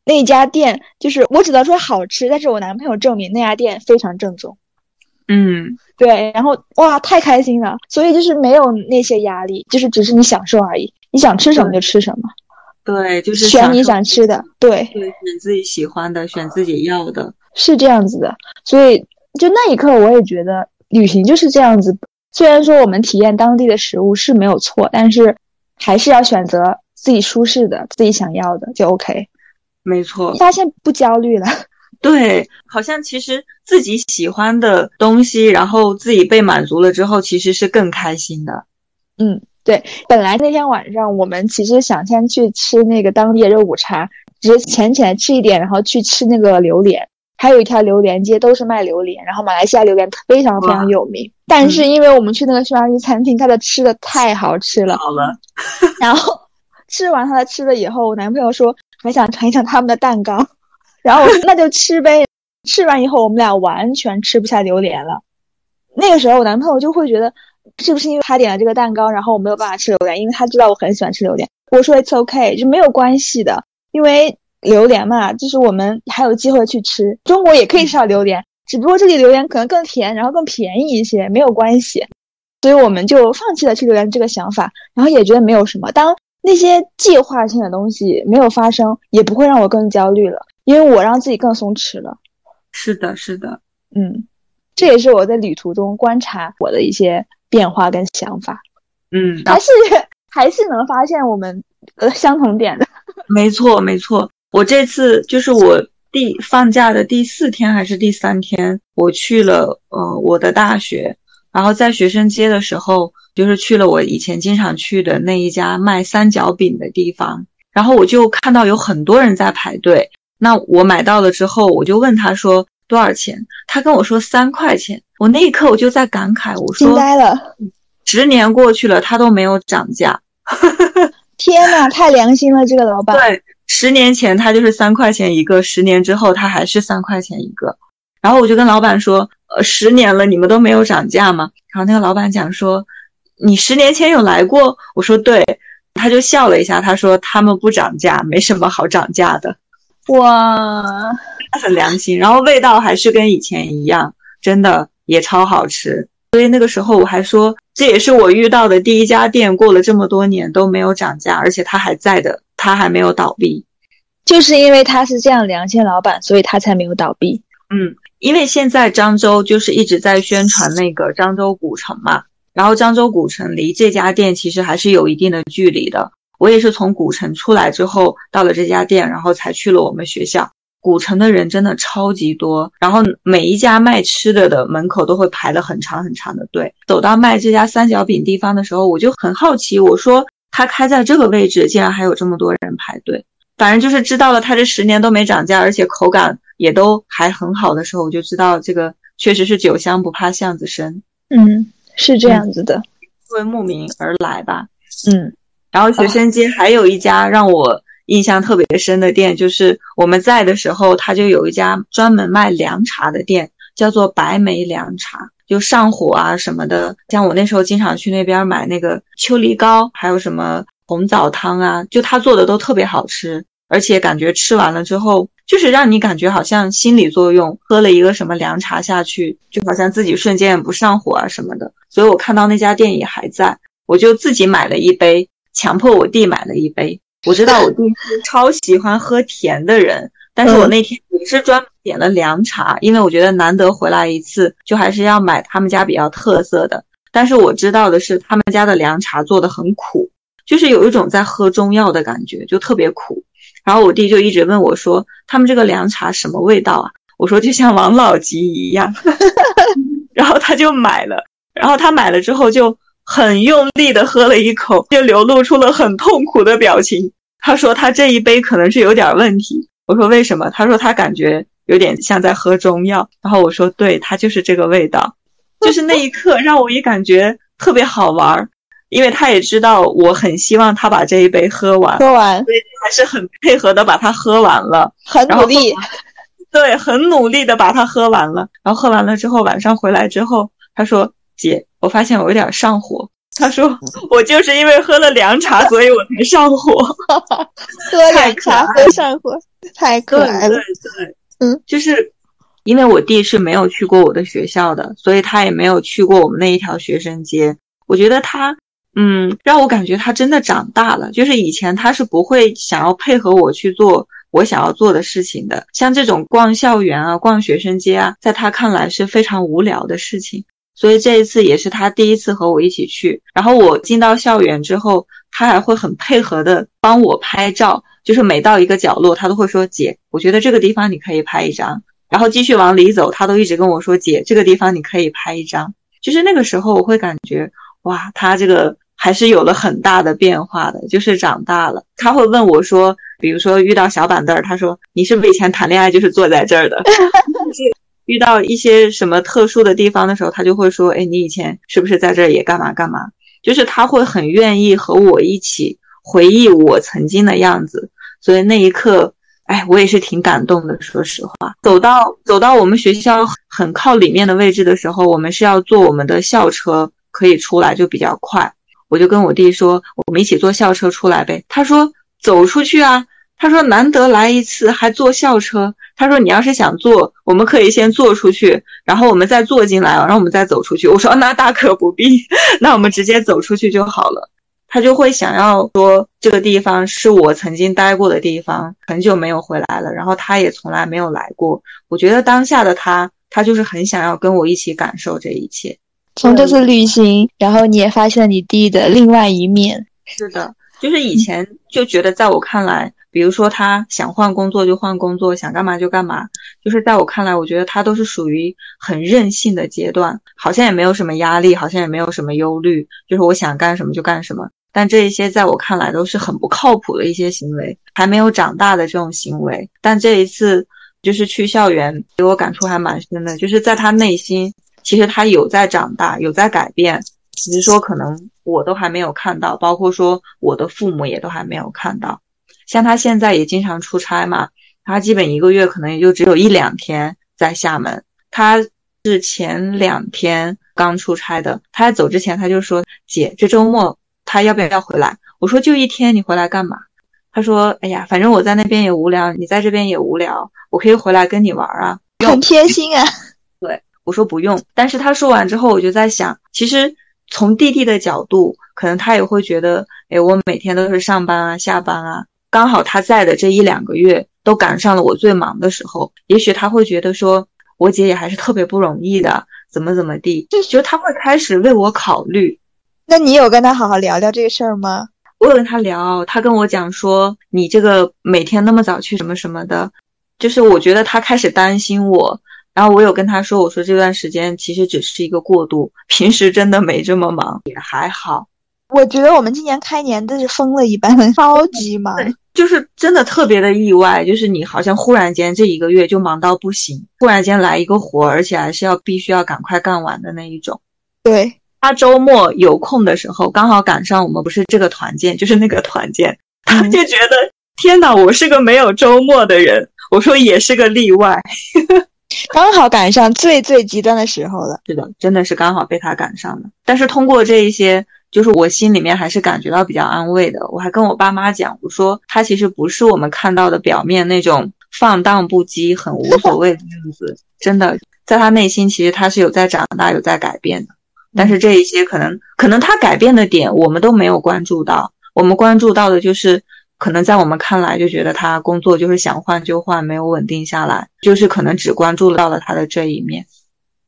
那家店，就是我只能说好吃，但是我男朋友证明那家店非常正宗。对，然后哇太开心了，所以就是没有那些压力，就是只是你享受而已，你想吃什么就吃什么。对，就是选你想吃的。对，选自己喜欢的，选自己要的，是这样子的。所以就那一刻我也觉得旅行就是这样子，虽然说我们体验当地的食物是没有错，但是还是要选择自己舒适的自己想要的就 OK。没错，发现不焦虑了。对，好像其实自己喜欢的东西，然后自己被满足了之后，其实是更开心的。对，本来那天晚上我们其实想先去吃那个当地的肉骨茶，只是浅浅吃一点，然后去吃那个榴莲，还有一条榴莲街都是卖榴莲，然后马来西亚榴莲非常非常有名。但是因为我们去那个匈牙利餐厅，它的吃的太好吃了。然后吃完它的吃的以后，我男朋友说还想尝一尝他们的蛋糕，然后我说那就吃呗。吃完以后我们俩完全吃不下榴莲了。那个时候我男朋友就会觉得是不是因为他点了这个蛋糕然后我没有办法吃榴莲，因为他知道我很喜欢吃榴莲。我说 it's ok， 就没有关系的，因为榴莲嘛就是我们还有机会去吃，中国也可以吃到榴莲，只不过这里榴莲可能更甜然后更便宜一些，没有关系。所以我们就放弃了吃榴莲这个想法，然后也觉得没有什么。当那些计划性的东西没有发生，也不会让我更焦虑了，因为我让自己更松弛了。是的，是的，这也是我在旅途中观察我的一些变化跟想法。还是能发现我们相同点的。没错，没错。我这次就是我放假的第4天还是第3天，我去了我的大学，然后在学生街的时候。就是去了我以前经常去的那一家卖三角饼的地方，然后我就看到有很多人在排队。那我买到了之后，我就问他说多少钱，他跟我说3块钱，我那一刻我就在感慨，我说惊呆了，10年过去了他都没有涨价。天哪，太良心了这个老板。对，10年前他就是3块钱一个，10年之后他还是3块钱一个。然后我就跟老板说10年了你们都没有涨价吗？然后那个老板讲说你10年前有来过？我说对。他就笑了一下，他说他们不涨价，没什么好涨价的。哇，很良心。然后味道还是跟以前一样，真的也超好吃。所以那个时候我还说这也是我遇到的第一家店，过了这么多年都没有涨价，而且它还在的，它还没有倒闭。就是因为他是这样良心老板，所以他才没有倒闭。嗯，因为现在漳州就是一直在宣传那个漳州古城嘛，然后漳州古城离这家店其实还是有一定的距离的。我也是从古城出来之后到了这家店，然后才去了我们学校。古城的人真的超级多，然后每一家卖吃的的门口都会排了很长很长的队。走到卖这家三角饼地方的时候，我就很好奇，我说他开在这个位置竟然还有这么多人排队。反正就是知道了他这10年都没涨价，而且口感也都还很好的时候，我就知道这个确实是酒香不怕巷子深。嗯，是这样子的，因为慕名而来吧。嗯，然后学生街还有一家让我印象特别深的店，就是我们在的时候，它就有一家专门卖凉茶的店，叫做白梅凉茶，就上火啊什么的。像我那时候经常去那边买那个秋梨膏，还有什么红枣汤啊，就它做的都特别好吃，而且感觉吃完了之后，就是让你感觉好像心理作用，喝了一个什么凉茶下去，就好像自己瞬间不上火啊什么的。所以我看到那家店也还在，我就自己买了一杯，强迫我弟买了一杯。我知道我弟是超喜欢喝甜的人，但是我那天也是专门点了凉茶，因为我觉得难得回来一次，就还是要买他们家比较特色的。但是我知道的是他们家的凉茶做得很苦，就是有一种在喝中药的感觉，就特别苦。然后我弟就一直问我说他们这个凉茶什么味道啊，我说就像王老吉一样。然后他就买了，然后他买了之后就很用力的喝了一口，就流露出了很痛苦的表情。他说他这一杯可能是有点问题。我说为什么？他说他感觉有点像在喝中药。然后我说对，他就是这个味道。就是那一刻让我也感觉特别好玩，因为他也知道我很希望他把这一杯喝完，所以还是很配合的把它喝完了，很努力，对，很努力的把它喝完了。然后喝完了之后，晚上回来之后，他说姐，我发现我有点上火。他说我就是因为喝了凉茶，所以我才上火。喝凉茶喝上火，太可爱了。对对，嗯，就是因为我弟是没有去过我的学校的，所以他也没有去过我们那一条学生街。我觉得他。嗯，让我感觉他真的长大了，就是以前他是不会想要配合我去做我想要做的事情的，像这种逛校园啊，逛学生街啊，在他看来是非常无聊的事情。所以这一次也是他第一次和我一起去，然后我进到校园之后，他还会很配合的帮我拍照，就是每到一个角落他都会说姐，我觉得这个地方你可以拍一张，然后继续往里走他都一直跟我说姐，这个地方你可以拍一张。就是那个时候我会感觉哇，他这个还是有了很大的变化的，就是长大了。他会问我说，比如说遇到小板凳，他说你是不是以前谈恋爱就是坐在这儿的？遇到一些什么特殊的地方的时候，他就会说，哎，你以前是不是在这儿也干嘛干嘛？就是他会很愿意和我一起回忆我曾经的样子。所以那一刻，哎，我也是挺感动的，说实话。走到我们学校很靠里面的位置的时候，我们是要坐我们的校车可以出来，就比较快。我就跟我弟说我们一起坐校车出来呗，他说走出去啊，他说难得来一次还坐校车，他说你要是想坐我们可以先坐出去，然后我们再坐进来，然后我们再走出去。我说那大可不必，那我们直接走出去就好了。他就会想要说这个地方是我曾经待过的地方，很久没有回来了，然后他也从来没有来过。我觉得当下的他就是很想要跟我一起感受这一切。从这次旅行，然后你也发现了你弟的另外一面。是的，就是以前就觉得在我看来，比如说他想换工作就换工作，想干嘛就干嘛，就是在我看来我觉得他都是属于很任性的阶段，好像也没有什么压力，好像也没有什么忧虑，就是我想干什么就干什么。但这一些在我看来都是很不靠谱的一些行为，还没有长大的这种行为。但这一次就是去校园给我感触还蛮深的，就是在他内心其实他有在长大，有在改变，只是说可能我都还没有看到，包括说我的父母也都还没有看到。像他现在也经常出差嘛，他基本一个月可能也就只有一两天在厦门，他是前2天刚出差的。他走之前他就说，姐，这周末他要不要回来？我说就1天，你回来干嘛？他说，哎呀，反正我在那边也无聊，你在这边也无聊，我可以回来跟你玩啊。很贴心啊。对，我说不用。但是他说完之后我就在想，其实从弟弟的角度可能他也会觉得，哎，我每天都是上班啊下班啊，刚好他在的这1-2个月都赶上了我最忙的时候，也许他会觉得说我姐也还是特别不容易的，怎么地，就觉得他会开始为我考虑。那你有跟他好好聊聊这个事儿吗？我有跟他聊，他跟我讲说你这个每天那么早去什么什么的，就是我觉得他开始担心我。然后我有跟他说，我说这段时间其实只是一个过渡，平时真的没这么忙，也还好。我觉得我们今年开年真是疯了一般，超级忙。就是真的特别的意外，就是你好像忽然间这1个月就忙到不行，忽然间来一个活，而且还是必须要赶快干完的那一种。对，他周末有空的时候刚好赶上我们不是这个团建就是那个团建，他就觉得天哪，我是个没有周末的人。我说也是个例外。刚好赶上最最极端的时候了。是的，真的是刚好被他赶上了。但是通过这一些，就是我心里面还是感觉到比较安慰的。我还跟我爸妈讲，我说他其实不是我们看到的表面那种放荡不羁很无所谓的样子。真的在他内心其实他是有在长大有在改变的，但是这一些可能他改变的点我们都没有关注到，我们关注到的就是可能在我们看来就觉得他工作就是想换就换，没有稳定下来，就是可能只关注到了他的这一面。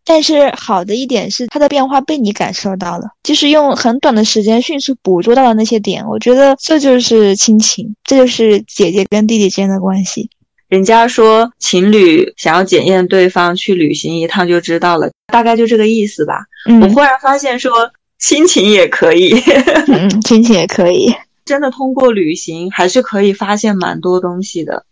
但是好的一点是他的变化被你感受到了，就是用很短的时间迅速捕捉到了那些点。我觉得这就是亲情，这就是姐姐跟弟弟之间的关系。人家说情侣想要检验对方去旅行一趟就知道了，大概就这个意思吧。我忽然发现说亲情也可以。亲情也可以。真的通过旅行还是可以发现蛮多东西的。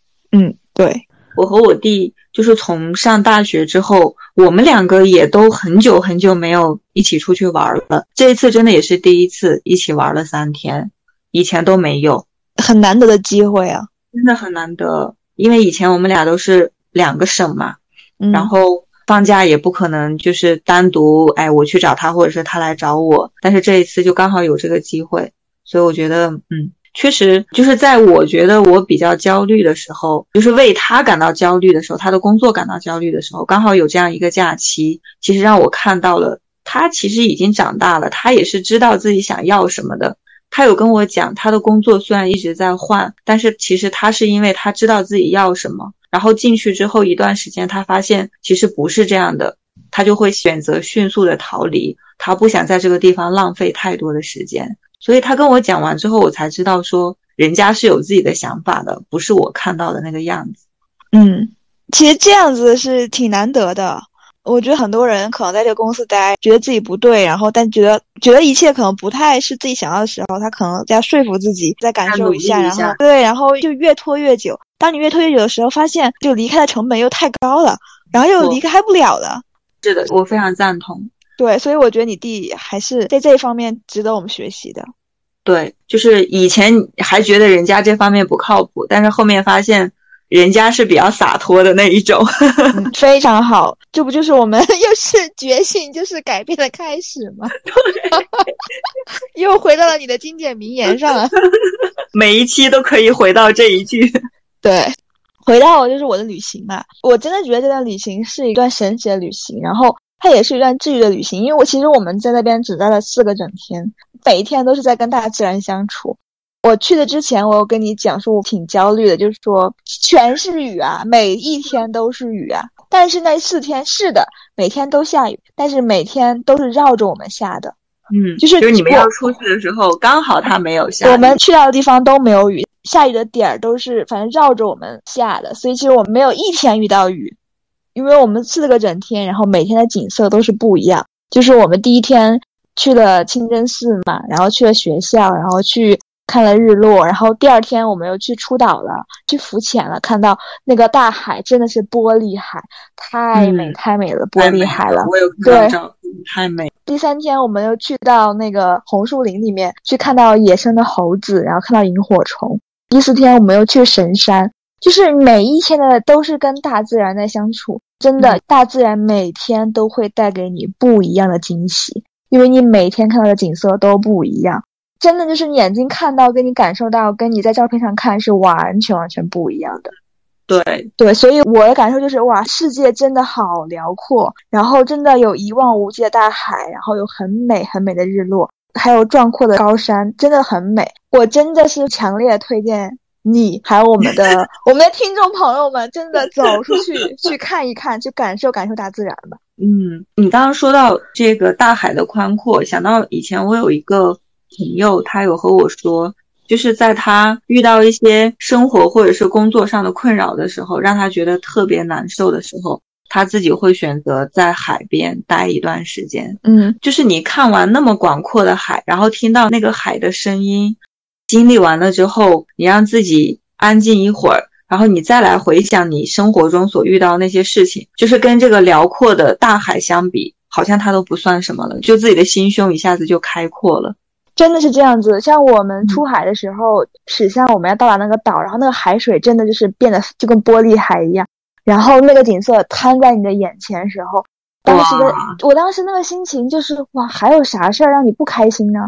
对。我和我弟就是从上大学之后，我们2个也都很久很久没有一起出去玩了，这一次真的也是第一次一起玩了3天，以前都没有。很难得的机会啊，真的很难得。因为以前我们俩都是2个省嘛，然后放假也不可能就是单独我去找他或者是他来找我，但是这一次就刚好有这个机会。所以我觉得确实就是在我觉得我比较焦虑的时候，就是为他感到焦虑的时候，他的工作感到焦虑的时候，刚好有这样一个假期，其实让我看到了他其实已经长大了，他也是知道自己想要什么的。他有跟我讲他的工作虽然一直在换，但是其实他是因为他知道自己要什么，然后进去之后一段时间他发现其实不是这样的，他就会选择迅速的逃离，他不想在这个地方浪费太多的时间。所以他跟我讲完之后我才知道说人家是有自己的想法的，不是我看到的那个样子。其实这样子是挺难得的。我觉得很多人可能在这个公司待，觉得自己不对，然后但觉得一切可能不太是自己想要的时候，他可能在说服自己，再感受一下，然后对，然后就越拖越久。当你越拖越久的时候，发现就离开的成本又太高了，然后又离开不了了。是的，我非常赞同。对，所以我觉得你弟还是在这一方面值得我们学习的。对，就是以前还觉得人家这方面不靠谱，但是后面发现人家是比较洒脱的那一种。非常好，这不就是我们又是觉醒就是改变的开始吗？又回到了你的经典名言上了。每一期都可以回到这一句。对，回到就是我的旅行嘛，我真的觉得这段旅行是一段神奇的旅行，然后它也是一段治愈的旅行。因为我们在那边只待了4个整天，每一天都是在跟大自然相处。我去的之前我有跟你讲说我挺焦虑的，就是说全是雨啊，每一天都是雨啊，但是那4天是的每天都下雨，但是每天都是绕着我们下的。就是你们要出去的时候刚好它没有下雨，我们去到的地方都没有雨，下雨的点都是反正绕着我们下的，所以其实我们没有一天遇到雨。因为我们4个整天，然后每天的景色都是不一样。就是我们第1天去了清真寺嘛，然后去了学校，然后去看了日落，然后第二天我们又去出岛了，去浮潜了，看到那个大海真的是玻璃海，太美太美了，玻璃海了，我有看到，太美。第三天我们又去到那个红树林里面，去看到野生的猴子，然后看到萤火虫。第四天我们又去神山，就是每一天的都是跟大自然在相处，真的，大自然每天都会带给你不一样的惊喜，因为你每天看到的景色都不一样，真的就是你眼睛看到跟你感受到跟你在照片上看是完全完全不一样的。对对，所以我的感受就是哇，世界真的好辽阔，然后真的有一望无际的大海，然后有很美很美的日落，还有壮阔的高山，真的很美。我真的是强烈推荐你还有我们的听众朋友们，真的走出去去看一看，去感受感受大自然吧。嗯，你刚刚说到这个大海的宽阔，想到以前我有一个朋友，他有和我说，就是在他遇到一些生活或者是工作上的困扰的时候，让他觉得特别难受的时候，他自己会选择在海边待一段时间。嗯，就是你看完那么广阔的海，然后听到那个海的声音，经历完了之后，你让自己安静一会儿，然后你再来回想你生活中所遇到那些事情，就是跟这个辽阔的大海相比，好像它都不算什么了，就自己的心胸一下子就开阔了。真的是这样子，像我们出海的时候，驶向我们要到达那个岛，然后那个海水真的就是变得就跟玻璃海一样，然后那个景色摊在你的眼前时候，我当时那个心情就是哇，还有啥事儿让你不开心呢？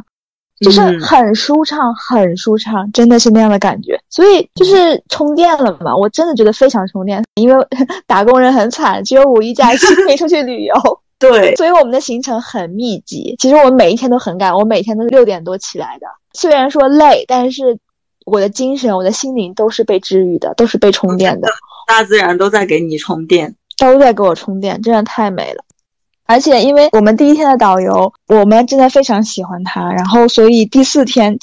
就是很舒畅，很舒畅，真的是那样的感觉。所以就是充电了嘛，我真的觉得非常充电，因为打工人很惨，只有5一假期没出去旅游。对，所以我们的行程很密集，其实我每一天都很赶，我每天都是6点多起来的，虽然说累，但是我的精神我的心灵都是被治愈的，都是被充电的，大自然都在给你充电，都在给我充电，真的太美了。而且因为我们第一天的导游，我们真的非常喜欢他，然后所以第四天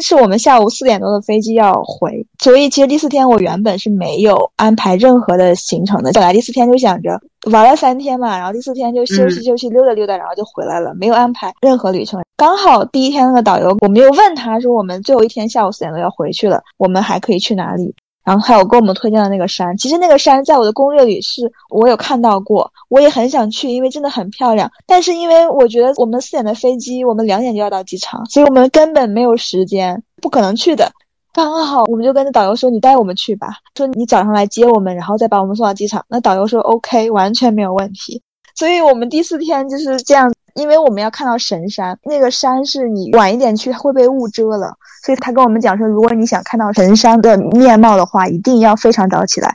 是我们下午4点多的飞机要回，所以其实第四天我原本是没有安排任何的行程的，本来第四天就想着玩了3天嘛，然后第四天就休息休息，溜达溜达，然后就回来了，没有安排任何旅程。刚好第一天那个导游，我们又问他说我们最后一天下午4点多要回去了，我们还可以去哪里，然后还有给我们推荐的那个山，其实那个山在我的攻略里是我有看到过，我也很想去，因为真的很漂亮，但是因为我觉得我们4点的飞机，我们2点就要到机场，所以我们根本没有时间，不可能去的。刚好我们就跟导游说你带我们去吧，说你早上来接我们，然后再把我们送到机场，那导游说 OK， 完全没有问题。所以我们第四天就是这样，因为我们要看到神山，那个山是你晚一点去会被雾遮了，所以他跟我们讲说如果你想看到神山的面貌的话，一定要非常早起来，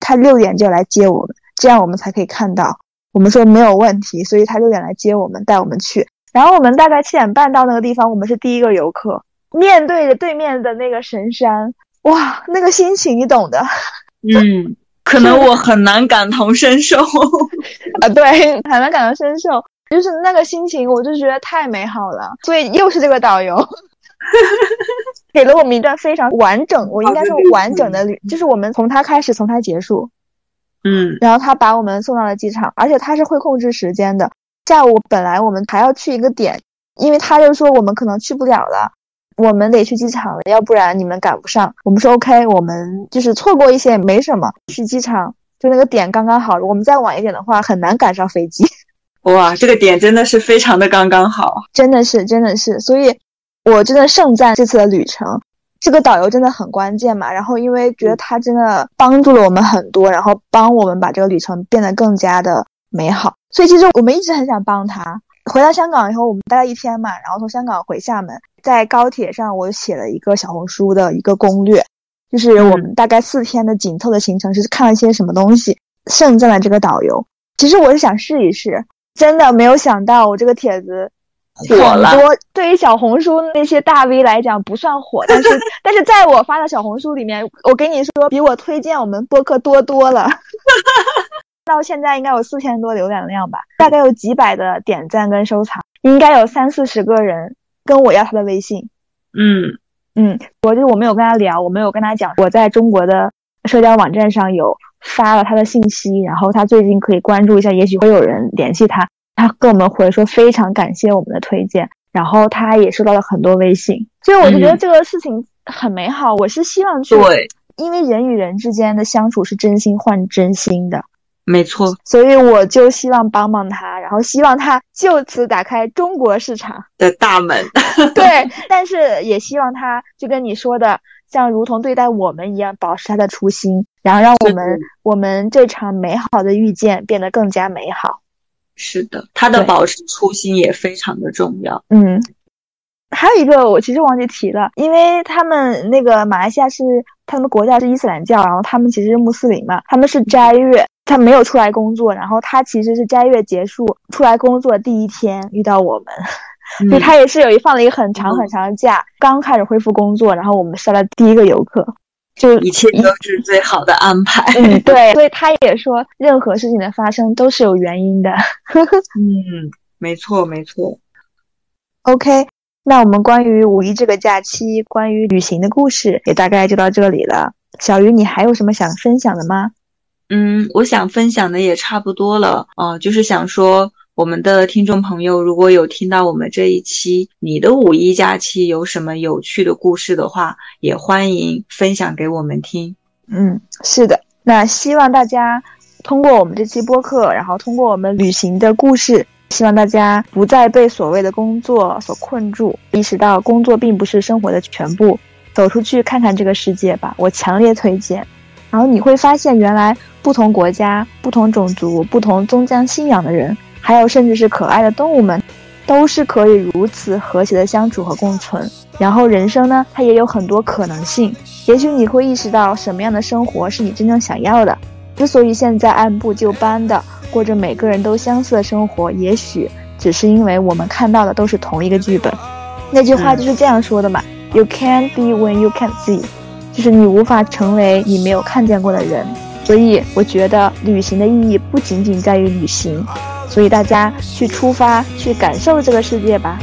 他6点就来接我们，这样我们才可以看到。我们说没有问题，所以他6点来接我们，带我们去，然后我们大概7点半到那个地方，我们是第一个游客，面对着对面的那个神山，哇，那个心情你懂的。嗯，可能我很难感同身受啊，对，很难感同身受，就是那个心情我就觉得太美好了。所以又是这个导游给了我们一段非常完整，我应该说完整的旅，就是我们从他开始从他结束。嗯，然后他把我们送到了机场，而且他是会控制时间的，下午本来我们还要去一个点，因为他就说我们可能去不了了，我们得去机场了，要不然你们赶不上。我们说 OK， 我们就是错过一些也没什么，去机场就那个点刚刚好，我们再晚一点的话很难赶上飞机。哇，这个点真的是非常的刚刚好，真的是真的是，所以我真的盛赞这次的旅程，这个导游真的很关键嘛，然后因为觉得他真的帮助了我们很多，然后帮我们把这个旅程变得更加的美好，所以其实我们一直很想帮他。回到香港以后我们待了1天嘛，然后从香港回厦门，在高铁上我写了一个小红书的一个攻略，就是我们大概4天的紧凑的行程是看了一些什么东西，盛赞了这个导游。其实我是想试一试，真的没有想到我这个帖子火了，对于小红书那些大 V 来讲不算火，但是在我发的小红书里面，我跟你说比我推荐我们播客多多了到现在应该有4000多浏览量吧，大概有几百的点赞跟收藏，应该有30-40个人跟我要他的微信。嗯嗯，我没有跟他聊，我没有跟他讲我在中国的社交网站上有发了他的信息，然后他最近可以关注一下，也许会有人联系他。他跟我们回说非常感谢我们的推荐，然后他也收到了很多微信，所以我就觉得这个事情很美好。我是希望去，因为人与人之间的相处是真心换真心的，没错，所以我就希望帮帮他，然后希望他就此打开中国市场的大门对，但是也希望他就跟你说的，像如同对待我们一样，保持他的初心，然后让我们这场美好的遇见变得更加美好。是的，他的保持初心也非常的重要。嗯，还有一个我其实忘记提了，因为他们那个马来西亚是他们国教是伊斯兰教，然后他们其实是穆斯林嘛，他们是斋月，他没有出来工作，然后他其实是斋月结束出来工作第一天遇到我们，所以他也是放了一个很长很长的假，刚开始恢复工作，然后我们上了第一个游客，就一切都是最好的安排。嗯，对，所以他也说任何事情的发生都是有原因的嗯，没错没错。 OK， 那我们关于五一这个假期关于旅行的故事也大概就到这里了。小鱼，你还有什么想分享的吗？我想分享的也差不多了，就是想说我们的听众朋友如果有听到我们这一期，你的五一假期有什么有趣的故事的话，也欢迎分享给我们听。是的，那希望大家通过我们这期播客，然后通过我们旅行的故事，希望大家不再被所谓的工作所困住，意识到工作并不是生活的全部，走出去看看这个世界吧，我强烈推荐。然后你会发现原来不同国家、不同种族、不同宗教信仰的人，还有甚至是可爱的动物们，都是可以如此和谐的相处和共存。然后人生呢，它也有很多可能性，也许你会意识到什么样的生活是你真正想要的。之所以现在按部就班的过着每个人都相似的生活，也许只是因为我们看到的都是同一个剧本。那句话就是这样说的嘛， You can't be when you can't see， 就是你无法成为你没有看见过的人。所以我觉得旅行的意义不仅仅在于旅行，所以大家去出发，去感受这个世界吧。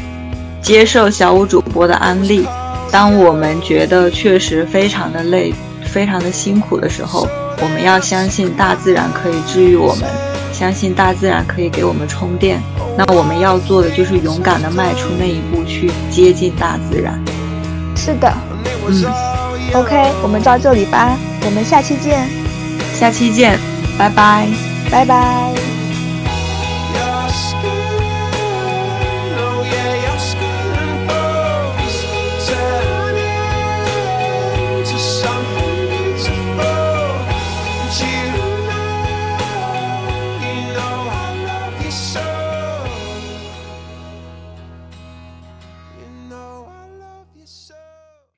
接受小五主播的安利，当我们觉得确实非常的累，非常的辛苦的时候，我们要相信大自然可以治愈我们，相信大自然可以给我们充电。那我们要做的就是勇敢的迈出那一步，去接近大自然。是的。OK， 我们到这里吧，我们下期见。下期见，拜拜，拜拜。